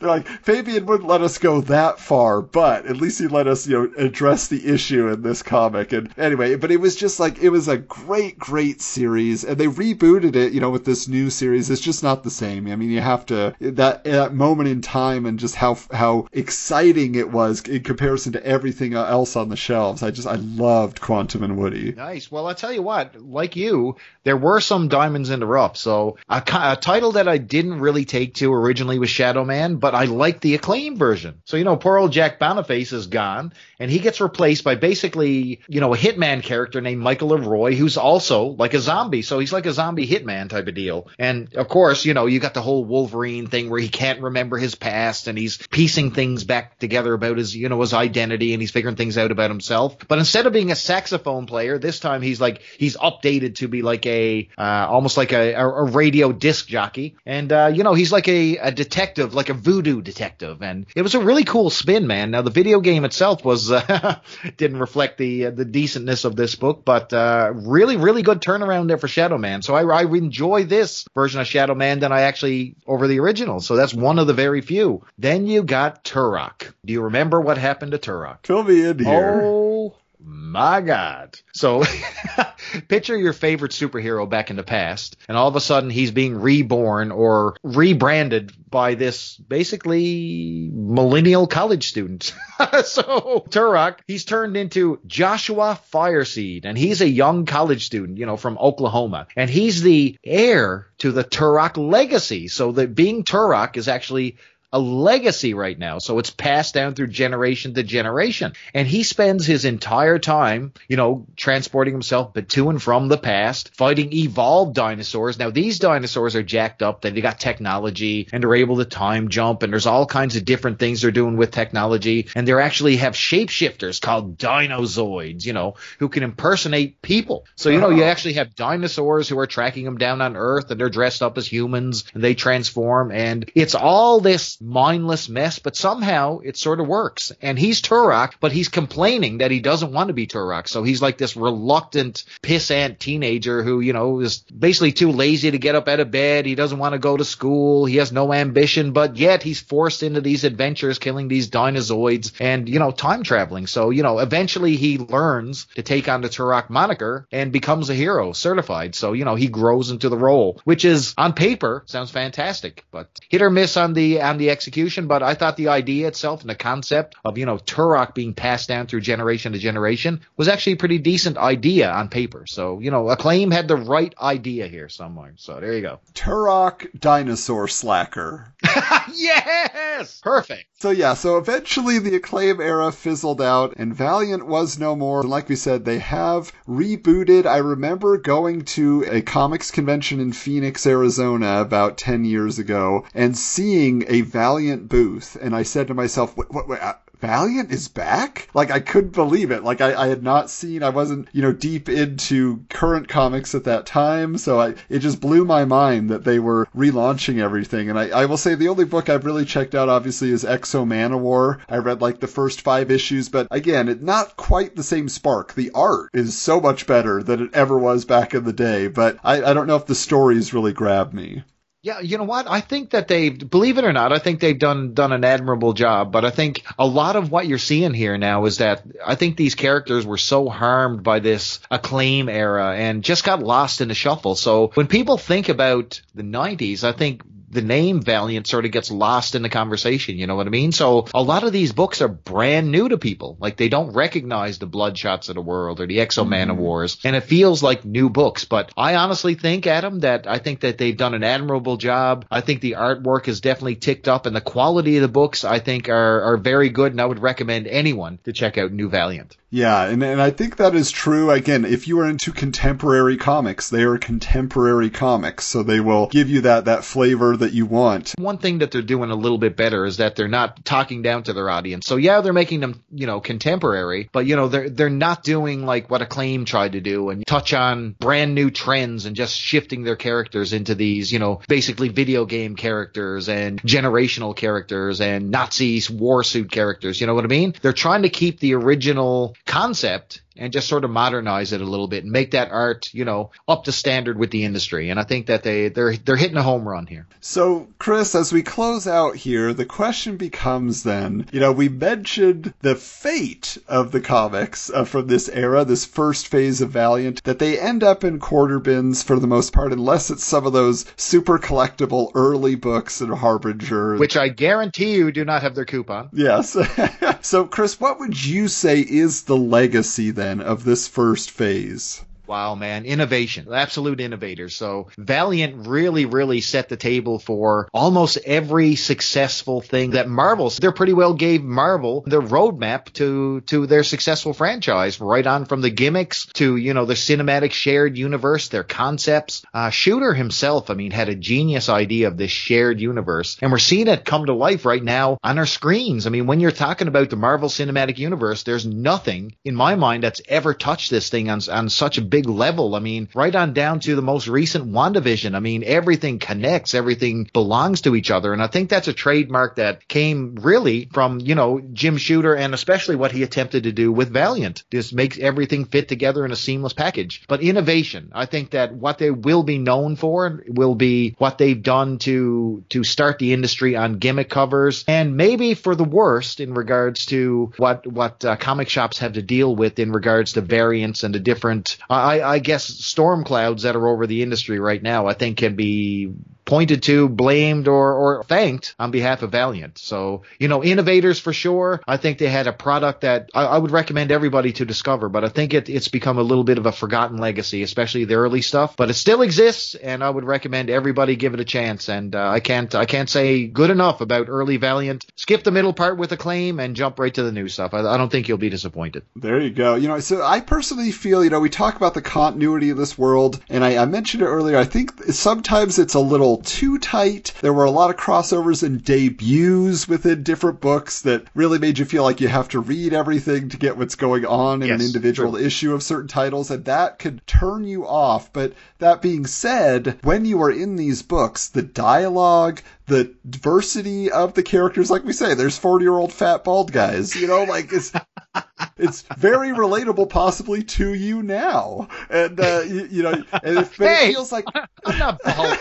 they're like, Fabian wouldn't let us go that far, but at least he let us. You know, address the issue in this comic. And anyway, but it was just like, it was a great, great series, and they rebooted it, you know, with this new series. It's just not the same. I mean, you have to, that, that moment in time and just how, how exciting it was in comparison to everything else on the shelves. I just, I loved Quantum and Woody. Nice. Well, I'll tell you what, like you, there were some diamonds in the rough. So a, a title that I didn't really take to originally was Shadow Man, but I liked the Acclaim version. So, you know, poor old Jack Boniface is gone. And he gets replaced by basically, you know, a hitman character named Michael LeRoy, who's also like a zombie. So he's like a zombie hitman type of deal. And of course, you know, you got the whole Wolverine thing where he can't remember his past and he's piecing things back together about his, you know, his identity, and he's figuring things out about himself. But instead of being a saxophone player, this time he's like, he's updated to be like a, uh, almost like a, a radio disc jockey. And, uh, you know, he's like a, a detective, like a voodoo detective. And it was a really cool spin, man. Now, the video game itself was uh, didn't reflect the uh, the decentness of this book, but uh, really, really good turnaround there for Shadow Man. So I, I enjoy this version of Shadow Man than I actually over the original. So that's one of the very few. Then you got Turok. Do you remember what happened to Turok? Fill me in here. Oh my God. So picture your favorite superhero back in the past, and all of a sudden he's being reborn or rebranded by this basically millennial college student. So Turok, he's turned into Joshua Fireseed, and he's a young college student, you know, from Oklahoma, and he's the heir to the Turok legacy. So that being Turok is actually a legacy right now, so it's passed down through generation to generation. And he spends his entire time, you know, transporting himself but to and from the past, fighting evolved dinosaurs. Now, these dinosaurs are jacked up. They've got technology, and they're able to time jump, and there's all kinds of different things they're doing with technology. And they actually have shapeshifters called dinozoids, you know, who can impersonate people. So, you know, you actually have dinosaurs who are tracking them down on Earth, and they're dressed up as humans, and they transform, and it's all this mindless mess, but somehow it sort of works. And he's Turok, but he's complaining that he doesn't want to be Turok. So he's like this reluctant pissant teenager who, you know, is basically too lazy to get up out of bed. He doesn't want to go to school. He has no ambition, but yet he's forced into these adventures, killing these dinozoids and, you know, time traveling. So, you know, eventually he learns to take on the Turok moniker and becomes a hero certified. So, you know, he grows into the role, which is on paper sounds fantastic, but hit or miss on the, on the execution. But I thought the idea itself and the concept of, you know, Turok being passed down through generation to generation was actually a pretty decent idea on paper. So, you know, Acclaim had the right idea here somewhere. So there you go. Turok Dinosaur Slacker. Yes! Perfect. So yeah, so eventually the Acclaim era fizzled out and Valiant was no more. And like we said, they have rebooted. I remember going to a comics convention in Phoenix, Arizona about ten years ago and seeing a Valiant booth. And I said to myself, wait, wait, wait. I- Valiant is back? Like, I couldn't believe it. Like, I, I had not seen, I wasn't, you know, deep into current comics at that time, so I it just blew my mind that they were relaunching everything. And I, I will say the only book I've really checked out, obviously, is X-O Manowar. I read, like, the first five issues, but again, it's not quite the same spark. The art is so much better than it ever was back in the day, but I, I don't know if the stories really grabbed me. Yeah, you know what? I think that they've, believe it or not, I think they've done done an admirable job. But I think a lot of what you're seeing here now is that I think these characters were so harmed by this Acclaim era and just got lost in the shuffle. So when people think about the nineties, I think the name Valiant sort of gets lost in the conversation, you know what I mean? So a lot of these books are brand new to people. Like, they don't recognize the Bloodshots of the world or the X-O Manowars, and it feels like new books. But I honestly think, Adam, that I think that they've done an admirable job. I think the artwork has definitely ticked up, and the quality of the books, I think, are, are very good, and I would recommend anyone to check out New Valiant. Yeah, and, and I think that is true. Again, if you are into contemporary comics, they are contemporary comics, so they will give you that, that flavor that you want. One thing that they're doing a little bit better is that they're not talking down to their audience. So yeah, they're making them, you know, contemporary, but you know, they're they're not doing like what Acclaim tried to do and touch on brand new trends and just shifting their characters into these, you know, basically video game characters and generational characters and Nazi war suit characters. You know what I mean? They're trying to keep the original concept and just sort of modernize it a little bit and make that art, you know, up to standard with the industry. And I think that they, they're they're hitting a home run here. So, Chris, as we close out here, the question becomes then, you know, we mentioned the fate of the comics uh, from this era, this first phase of Valiant, that they end up in quarter bins for the most part, unless it's some of those super collectible early books in Harbinger. Which I guarantee you do not have their coupon. Yes. So, Chris, what would you say is the legacy then of this first phase? Wow, man. Innovation. Absolute innovators. So Valiant really, really set the table for almost every successful thing that Marvel, they pretty well gave Marvel the roadmap to, to their successful franchise, right on from the gimmicks to, you know, the cinematic shared universe, their concepts. Uh, Shooter himself, I mean, had a genius idea of this shared universe. And we're seeing it come to life right now on our screens. I mean, when you're talking about the Marvel Cinematic Universe, there's nothing in my mind that's ever touched this thing on, on such a big level. I mean, right on down to the most recent WandaVision. I mean, everything connects, everything belongs to each other. And I think that's a trademark that came really from, you know, Jim Shooter and especially what he attempted to do with Valiant. This makes everything fit together in a seamless package. But innovation, I think that what they will be known for will be what they've done to, to start the industry on gimmick covers and maybe for the worst in regards to what, what uh, comic shops have to deal with in regards to variants and the different uh, I, I guess storm clouds that are over the industry right now, I think can be pointed to, blamed, or, or thanked on behalf of Valiant. So, you know, innovators for sure. I think they had a product that I, I would recommend everybody to discover, but I think it, it's become a little bit of a forgotten legacy, especially the early stuff, but it still exists, and I would recommend everybody give it a chance. And uh, I can't I can't say good enough about early Valiant. Skip the middle part with Acclaim and jump right to the new stuff. I, I don't think you'll be disappointed. There you go. You know, so I personally feel, you know, we talk about the continuity of this world, and I, I mentioned it earlier. I think sometimes it's a little felt too tight. There were a lot of crossovers and debuts within different books that really made you feel like you have to read everything to get what's going on in yes, an individual sure. issue of certain titles, and that could turn you off. But that being said, when you are in these books, the dialogue, the diversity of the characters, like we say, there's forty-year-old fat bald guys, you know, like it's... It's very relatable, possibly, to you now. And, uh, you, you know, and it, hey, it feels like... I'm not bald.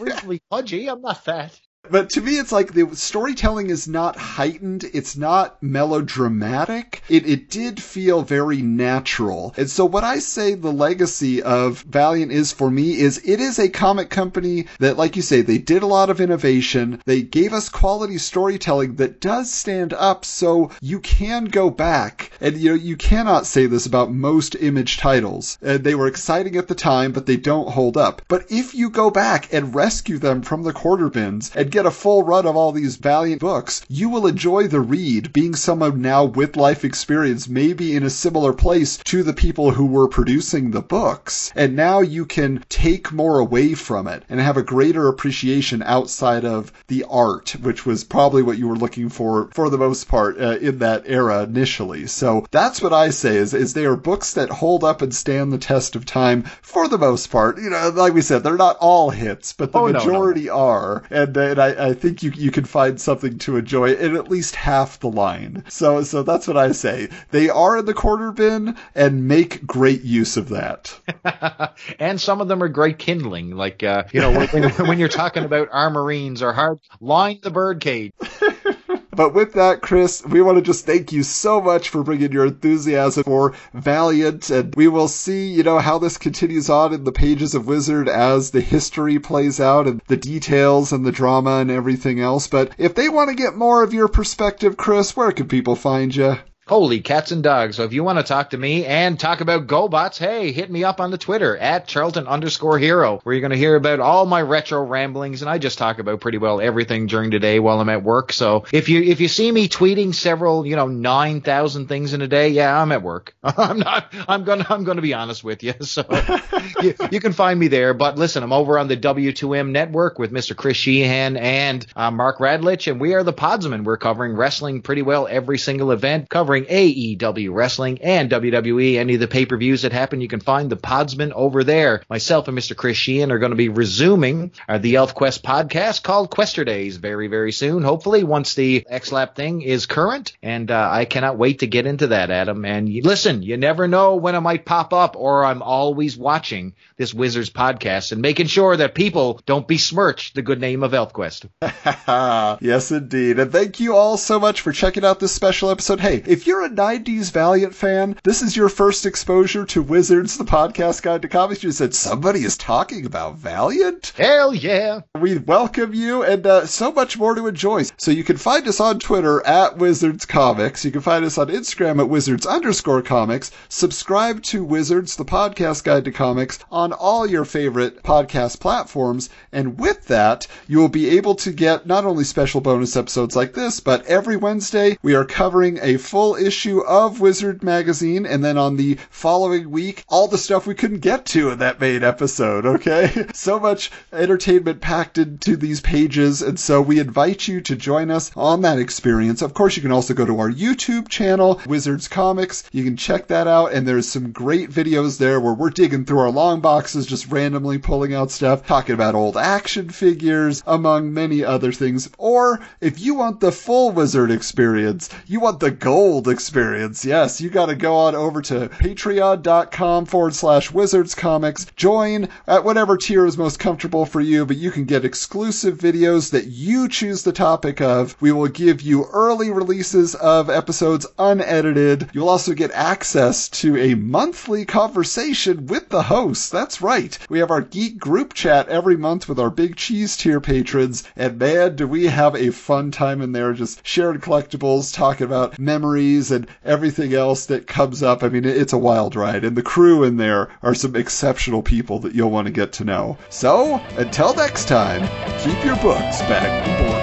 Really pudgy. I'm not fat. But to me, it's like the storytelling is not heightened. It's not melodramatic. It it did feel very natural. And so what I say the legacy of Valiant is for me is it is a comic company that, like you say, they did a lot of innovation. They gave us quality storytelling that does stand up, so you can go back. And, you know, you cannot say this about most Image titles. And they were exciting at the time, but they don't hold up. But if you go back and rescue them from the quarter bins and get a full run of all these Valiant books, you will enjoy the read, being someone now with life experience, maybe in a similar place to the people who were producing the books, and now you can take more away from it and have a greater appreciation outside of the art, which was probably what you were looking for for the most part uh, in that era initially. So that's what I say is, is they are books that hold up and stand the test of time for the most part. You know, like we said, they're not all hits, but the oh, majority no, no. are. And, and I I, I think you you can find something to enjoy in at least half the line. So so that's what I say. They are in the quarter bin, and make great use of that. And some of them are great kindling, like uh, you know when, when you're talking about Armorines or hard line the birdcage. But with that, Chris, we want to just thank you so much for bringing your enthusiasm for Valiant, and we will see, you know, how this continues on in the pages of Wizard as the history plays out and the details and the drama and everything else. But if they want to get more of your perspective, Chris, where can people find you? Holy cats and dogs. So if you want to talk to me and talk about GoBots, hey, hit me up on the Twitter at Charlton underscore hero, where you're going to hear about all my retro ramblings. And I just talk about pretty well everything during the day while I'm at work. So if you if you see me tweeting several, you know, nine thousand things in a day, yeah, I'm at work. I'm not I'm going to I'm going to be honest with you. So you, you can find me there. But listen, I'm over on the W two M network with Mister Chris Sheehan and uh, Mark Radlich. And we are the Podsman. We're covering wrestling pretty well every single event, covering A E W wrestling and W W E, any of the pay-per-views that happen. You can find the Podsman over there. Myself and Mister Chris Sheehan are going to be resuming uh, the Elf Quest podcast called Quester Days very, very soon, hopefully, once the X-Lab thing is current. And uh, I cannot wait to get into that, Adam. And you, listen, you never know when it might pop up, or I'm always watching this Wizards podcast and making sure that people don't besmirch the good name of Elf Quest. Yes, indeed. And thank you all so much for checking out this special episode. Hey, if If you're a nineties Valiant fan, this is your first exposure to Wizards, the podcast guide to comics. You said, somebody is talking about Valiant? Hell yeah. We welcome you, and uh, so much more to enjoy. So you can find us on Twitter at Wizards Comics. You can find us on Instagram at Wizards underscore comics. Subscribe to Wizards, the podcast guide to comics, on all your favorite podcast platforms. And with that, you will be able to get not only special bonus episodes like this, but every Wednesday we are covering a full issue of Wizard magazine, and then on the following week all the stuff we couldn't get to in that main episode. Okay, so much entertainment packed into these pages, and so we invite you to join us on that experience. Of course, you can also go to our YouTube channel, Wizards Comics. You can check that out, and there's some great videos there where we're digging through our long boxes, just randomly pulling out stuff, talking about old action figures, among many other things. Or if you want the full Wizard experience, you want the gold experience, yes, you got to go on over to patreon.com forward slash Wizards Comics. Join at whatever tier is most comfortable for you, but you can get exclusive videos that you choose the topic of. We will give you early releases of episodes unedited. You'll also get access to a monthly conversation with the hosts. That's right. We have our geek group chat every month with our big cheese tier patrons, and man, do we have a fun time in there, just sharing collectibles, talking about memories and everything else that comes up. I mean, it's a wild ride, and the crew in there are some exceptional people that you'll want to get to know. So, until next time, keep your books back in order.